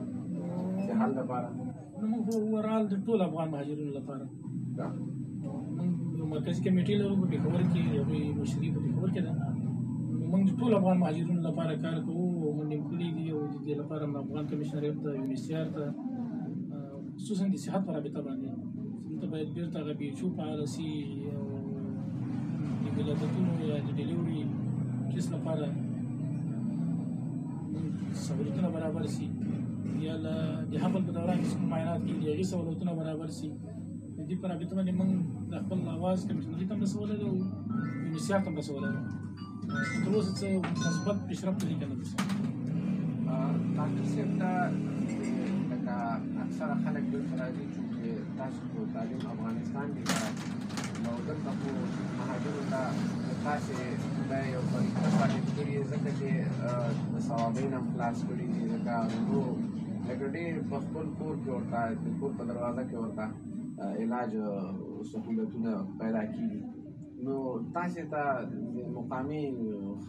د حل لپاره؟ نو موږ خو اوورال د ټول افغان مهاجرینو لپاره موږ یو مرکزي کمیټې لرو په پېښور کې، هغوی مشري په پېښور کې ده. موږ ټول افغان مهاجرینو لپاره کار کوو او موږ نیمګړي دي او د دې لپاره موږ افغان کمیشنر ته یونیسیار ته خصوصا د صحت په رابطه باندې دلته باید بېرته هغه بي ایچ او فعاله شي او د ولادتونو یا د ډیلیوري کیس لپاره سهولتونه برابر شي، یا د حمل په دوران کې معاینات کې د هغې سهولتونه برابر شي. د دې په رابطه باندې موږ د خپل اواز کمیشنري ته هم رسولی دی او یونیسیار ته هم رسولی دی. تر اوسه څه مثبت پیشرفت دی که نه دی؟ ډاکټر صاحب ته لکه اکثره خلک دلته راځي چې تاسو خو تعلیم افغانستان کې کړی، نو دلته خو مهاجرو ته تاسې دا یو طریقه ثابت کړي یې ځکه چې د ثوابین هم خلاص کړي دي، لکه نو لکه ډېر په خپل کور کې ورته د کور په دروازه کې ورته علاج سهولتونه پیدا کېږي. نو تاسې ته د مقامي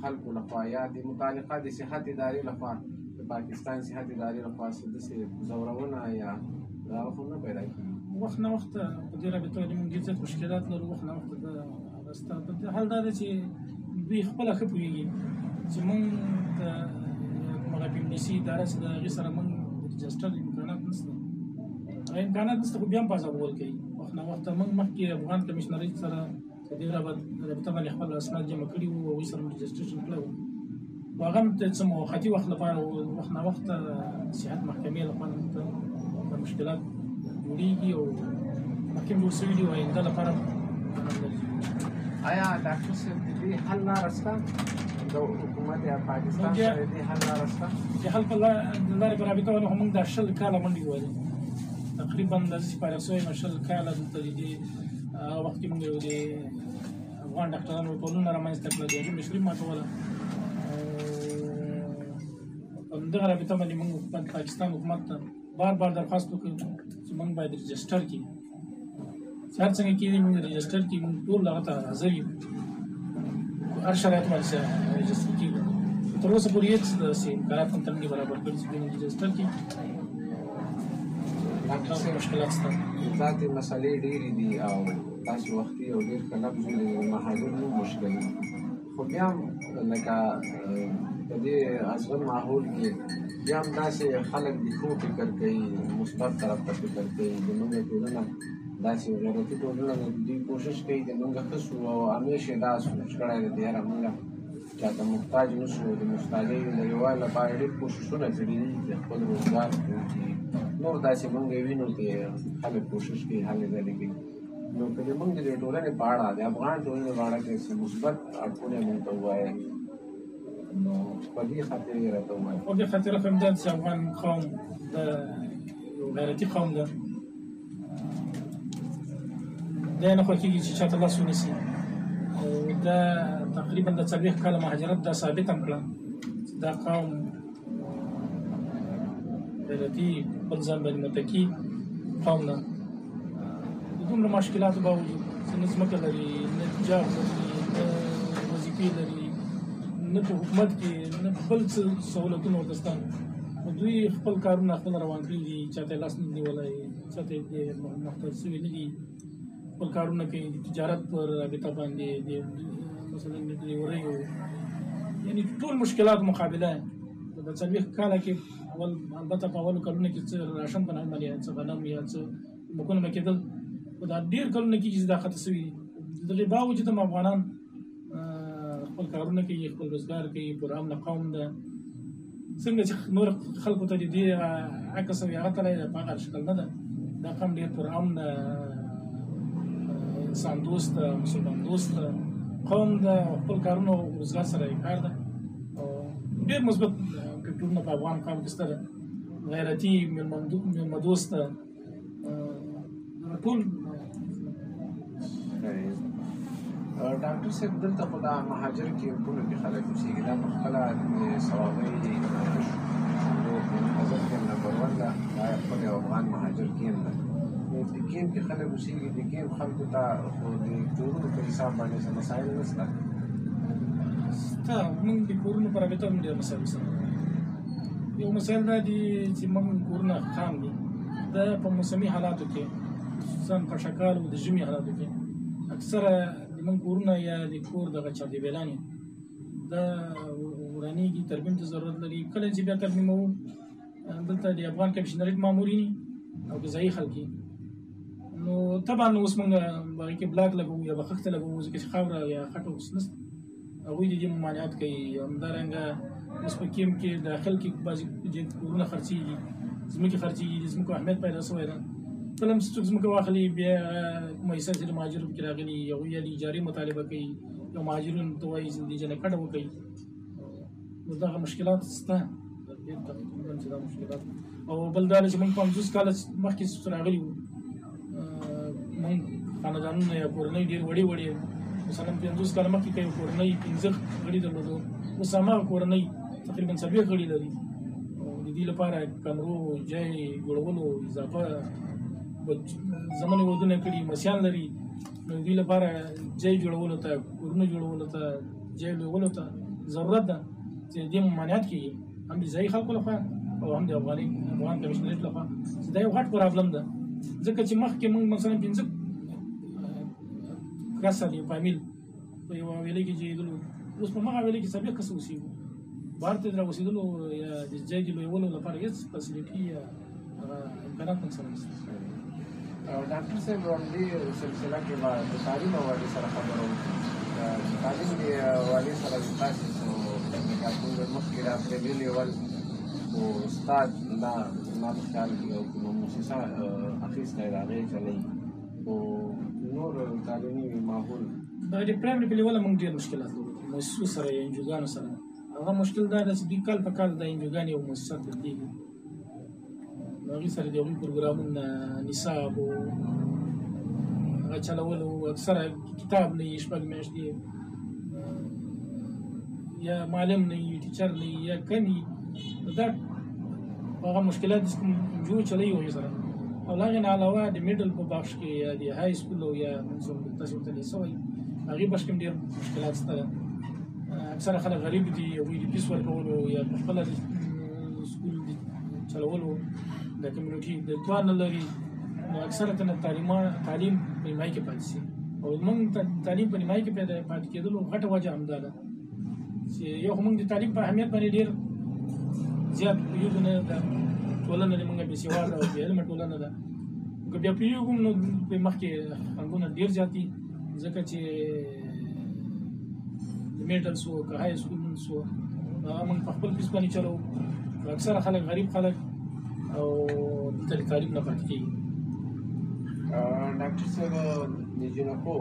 خلکو لخوا یا د متعلقه د صحت ادارې لخوا د پاکستان صحت ادارې لخوا څه داسې زورونه یا دغه خو نه پیدا کېږي؟ وخت نه وخته په دې رابطه باندې موږ ډېر زیات مشکلات لرو. وخت نه وخته دا ستا حل دا دی چې دوی خپله ښه پوهېږي چې موږ ته همغه پي ام ډي سي اداره چې د هغې سره موږ رجسټر امکانات نشته، هغه امکانات نشته، خو بیا هم پازابول کوي. وخت نه وخته موږ مخکې افغان کمیشنرۍ سره په دې رابطه باندې خپل اسناد جمع کړي وو او هغوی سره مو رجسټریشن کړی وو، خو هغه هم څه موقتي وخت لپاره وو. وخت نه وخته صحت محکمې لخوا ته مشکلات جوړېږي او محکم جوړ شوي دي او آینده لپاره آیا ډاکټر صاحب د دې حل لاره شته؟ د حکومت یا پاکستان سره د دې حل لاره شته؟ د حل په لارې په رابطه باندې خو موږ دا 10 کاله منډې وهلې تقریبا داسې چې فارغ شوی یم 10 کاله دلته د دې هغه وخت کې موږ یو د افغان ډاکټرانو ټولنه رامنځته کړه، د هغې مشري ماته وله او همدغه رابطه باندې موږ د پاکستان حکومت ته بار درخواست وکړ چې موږ باید رجسټر کړي، چې هر څنګه کېږي موږ رجسټر کړي، موږ ټول هغه ته حاضر یو، هر شرایط باندې رجسټر کېږو. تر اوسه پورې هېڅ داسې امکانات هم ترمنې برابر کړي چې موږ رجسټر کړي. مشکلات شته، ذاتي مسالې ډېرې دي او تاسو وختي او ډېر کلب د مهاجرو مشکل دي، خو بیا هم لکه په دې اصغر ماحول کې یا داسې خلک د کوم فکر کوي، مثبت طرف ته فکر کوي. زموږ ټولنه داسې غیرتي ټولنه ده، دوی کوشش کوي چې موږ ښه شو، او همیشه دا سوچ کړی دی چې یاره موږ چا ته محتاج نه شو. د محتاجۍ د لرېوالي لپاره ډېر کوششونه کړي دي چې خپل روزګار کړو، چې نور داسې موږ یې وینو چې خلک کوشش کوي، حل یې ځلې کوي. نو که زموږ د ټولنې په اړه، د افغان ټولنې په اړه کې مثبت اړخونه موږ ته ووایي، نو په دې خاطر یې راته ووایي. په دې خاطر همدا چې افغان قوم د یو غیرتي قوم ده، دا نه خوښېږي چې چاته لاس ونیسي. دا تقریبا د 40 کاله مهاجرت دا ثابته کړه چې دا قوم غیرتي، خپل ځان باندې متکي قوم ده. د دومره مشکلاتو باوجود چې نه ځمکه لري، نه تجارت لري، نه وظیفې لري، نه په حکومت کې، نه بل څه سهولتونه ورته شته، خو دوی خپل کارونه خپل روان کړي دي، چا ته یې لاس نه دی نیولی، چا ته یې محتاج شوي نه دي، خپل کارونه کوي. د تجارت پر رابطه باندې مثلا د ډلیوریو، یعنې ټول مشکلات مقابله د 40 کاله کې. اول البته په اولو کلونو کې څه راشن په نامه باندې یا څه غنم یا څه مکونه مې کېدل، خو دا ډېر کلونه کې چې دا خطه شوي دي. د دغې باوجود هم افغانان خپل کارونه کوي، خپل روزګار کوي، پوره امنه قوم ده. څنګه چې نور خلکو ته د دې عکس او هغه تللی ده، په هغه شکل نه ده. دا قوم ډېر پوره امنه، انسان دوست، مسلمان دوست قوم ده، او خپل کارونه او روزګار سره یې کار ده. او ډېر مثبت فکټورونه په افغان قوم کې شته ده، غیرتي، میلمه دوست، ټول. ڈاکٹر صاحب دلته خو دا مهاجر کې ټولو کې خلک اوسېږي، دا په خپله د ثوابۍ حضرت کې هم نمبر ون ده، دا خپل یو افغان مهاجر کیم ده. نو د کیم کې خلک اوسېږي، د کیم خلکو ته خو د کورونو په حساب باندې څه مسایل نه شته. شته، موږ د کورونو په رابطه هم ډېر مسایل شته. یو مسایل دا دي چې موږ کورونه خام دي، دا په موسمي حالاتو کې، خصوصا په شکال او د ژمي حالاتو کې اکثره زمونږ کورونه یا د کور دغه چاردیبیلانې دا ورانېږي، ترمیم ته ضرورت لري. کله چې بیا ترمیموو، دلته د افغان کمیشنریت مامورین او غذایي خلک، نو طبعا اوس موږ هغې کې بلاک لګوو یا به خښته لګوو، ځکه چې خاوره یا خټه اوس نشته. هغوی د دې ممانعت کوي. همدارنګه اوس په کیم کې داخل کې بعضې کورونه خرڅېږي، ځمکې خرڅېږي، د ځمکو اهمیت پیدا شوی ده. کله هم څوک ځمکه واخلي، بیا کومه حصه چې د مهاجر پکې راغلي هغوی یا د اجارې مطالبه کوي، یو مهاجر ورته وایي چې د اجارې کډه وکړي. نو دغه مشکلات شته، ډېر تقریباً چې دا مشکلات. او بل دا ده چې موږ 50 کاله مخکې راغلي وو، موږ خاندانونه یا کورنۍ ډېر وړې وړې، مثلا 50 کاله مخکې که یو کورنۍ 15 غړي درلودو، اوس هماغه کورنۍ تقریباً 40 غړي لري. او د دې لپاره کمرو ځای جوړولو اضافه زمنې ودونه کړي، مسیان لري، نو دوی لپاره ځای جوړولو ته، کورونه جوړولو ته، ځای لویولو ته ضرورت ده چې دې ممانعت کېږي، هم د ځایي خلکو لخوا او هم د افغان کمیشنریت لخوا. چې دا یو غټ پرابلم ده، ځکه چې مخکې موږ مثلا 15 کسه یو فامیل په یوه حویلې کې جېدلو، اوس په همغه حویلې کې 70 کسه اوسېږو. بهر ته د راوسېدلو یا د ځای د لویولو لپاره هېڅ فیسلټي یا امکانات موږ سره نشته. ڈاکٹر صاحب ہمدی سلسلہ کے بعد تعلیم والے سر خبر ہو، تعلیم والے سر استاد مخکې راپرې ویلي ول، خو استاد دا زما په خیال کې یو کومه موسسه اخیستی د هغې چلوي، خو نور تعلیمي ماحول د پرایمري په لیوله موږ ډېر مشکلات لرو، موسسو سره یا انجوګانو سره. هغه مشکل دا ده چې دوی کال په کال د انجوګانې یو موسسه بدلېږي، هغې سره د هغوی پروګرامونه، نصاب و هغه چلول، و اکثره کتاب نه وي، 6 میاشتې یا معلم نه وي، ټیچر نه وي، یا کم وي. دا هغه مشکلات دي چې کوم جو چلوي هغې سره. او له هغې نه علاوه د میډل په بخش کې یا د های سکول او یا تاسې ورته لې شوی هغې بخش کې هم ډېر مشکلات شته. اکثره خلک غریب دي، هغوی د فیس ورکولو یا په خپله د سکول د چلولو د کمیونټي د توان نه لري. نو اکثره ته تعلیم په نیمایي کې پاتې شي، او موږ تعلیم په نیمایي کې پاتې کېدلو غټه وجه همدا ده چې یو خو موږ د تعلیم په اهمیت باندې ډېر ټولنه موږ به سیوال او په علم ټولنه ده که بیا پیوګم نو په مخکې هغونه ډیر ځاتی ځکه چې میډل سو که هاي سکول سو موږ په خپل پیس باندې چلو اکثر خلک غریب خلک او د تعلیم نه پاتې کیږي. ډاکټر صاحب د جنکو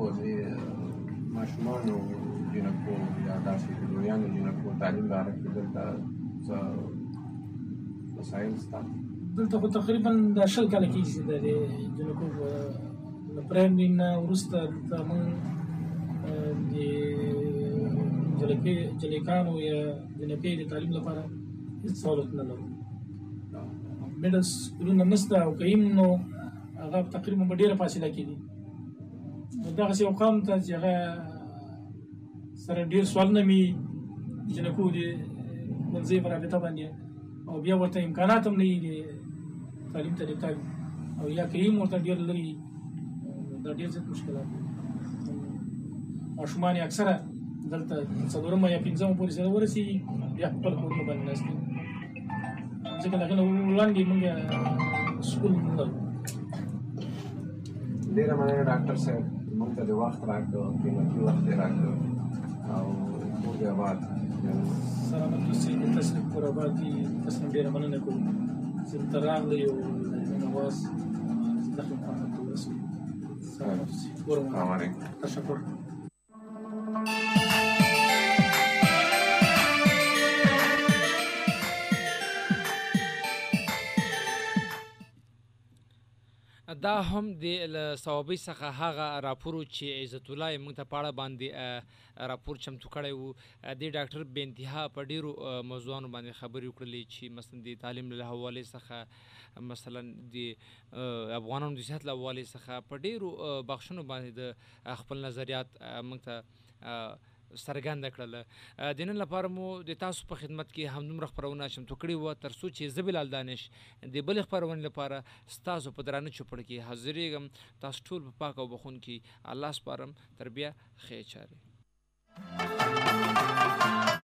ماشومانو جنکو یا داسې لویانو جنکو تعلیم لاره کې دلته وسایل شته دلته خو تقریبا د شل کاله کېږي چې د جنکو د پرایمري نه وروسته دلته موږ د جلکانو یا جنکې د تعلیم لپاره هېڅ سهولت نه لرو. میډل سکولونه نشته او که یم نو هغه تقریبا په ډېره فاصله کې دي نو دغسې یو قوم ته چې هغه سره ډېر سوالونه مي جنکو د منځۍ په رابطه باندې او بیا ورته امکانات هم نه وي د تعلیم ته د تګ او یا که یم ورته ډېر لري دا ډېر زیات مشکلات دي. ماشومان یې اکثره دلته څلورمه یا پنځمه پورې سره ورسېږي بیا خپل کورونه باندې ناست دي ځکه دغه وړاندې موږ سکول موندل. ډېره مننه ډاکټر صاحب موږ ته د وخت راکړو قیمتي وخت یې راکړو او کور دې آباد سلامت اوسئ د تاسو کور آباد دي. تاسو ته ډېره مننه کوم چې دلته راغلئ او زموږ اواز زده کړو ته ورسوئ. سلامت اوسئ. السلام علیکم. تشکر. دا هم د ثوابي څخه هغه راپور چې عزت الله یې موږ ته په اړه باندې راپور چمتو کړی و. د ډاکټر بې انتها په ډېرو موضوعانو باندې خبرې وکړلې چې مثلا د تعلیم له حوالې څخه مثلا د افغانانو د صحت له حوالې څخه په ډېرو بخشونو باندې د خپل نظریات موږ ته څرګنده کړله. د نن لپاره مو د تاسو په خدمت کې همدومره خپرونه چمتو کړې وه تر څو چې زه بلال دانش د بلې خپرونې لپاره ستاسو په درانه چوپړ کې حاضرېږم. تاسو ټول په پاک او بخون کې الله سپارم. تر بیا خیر چارې.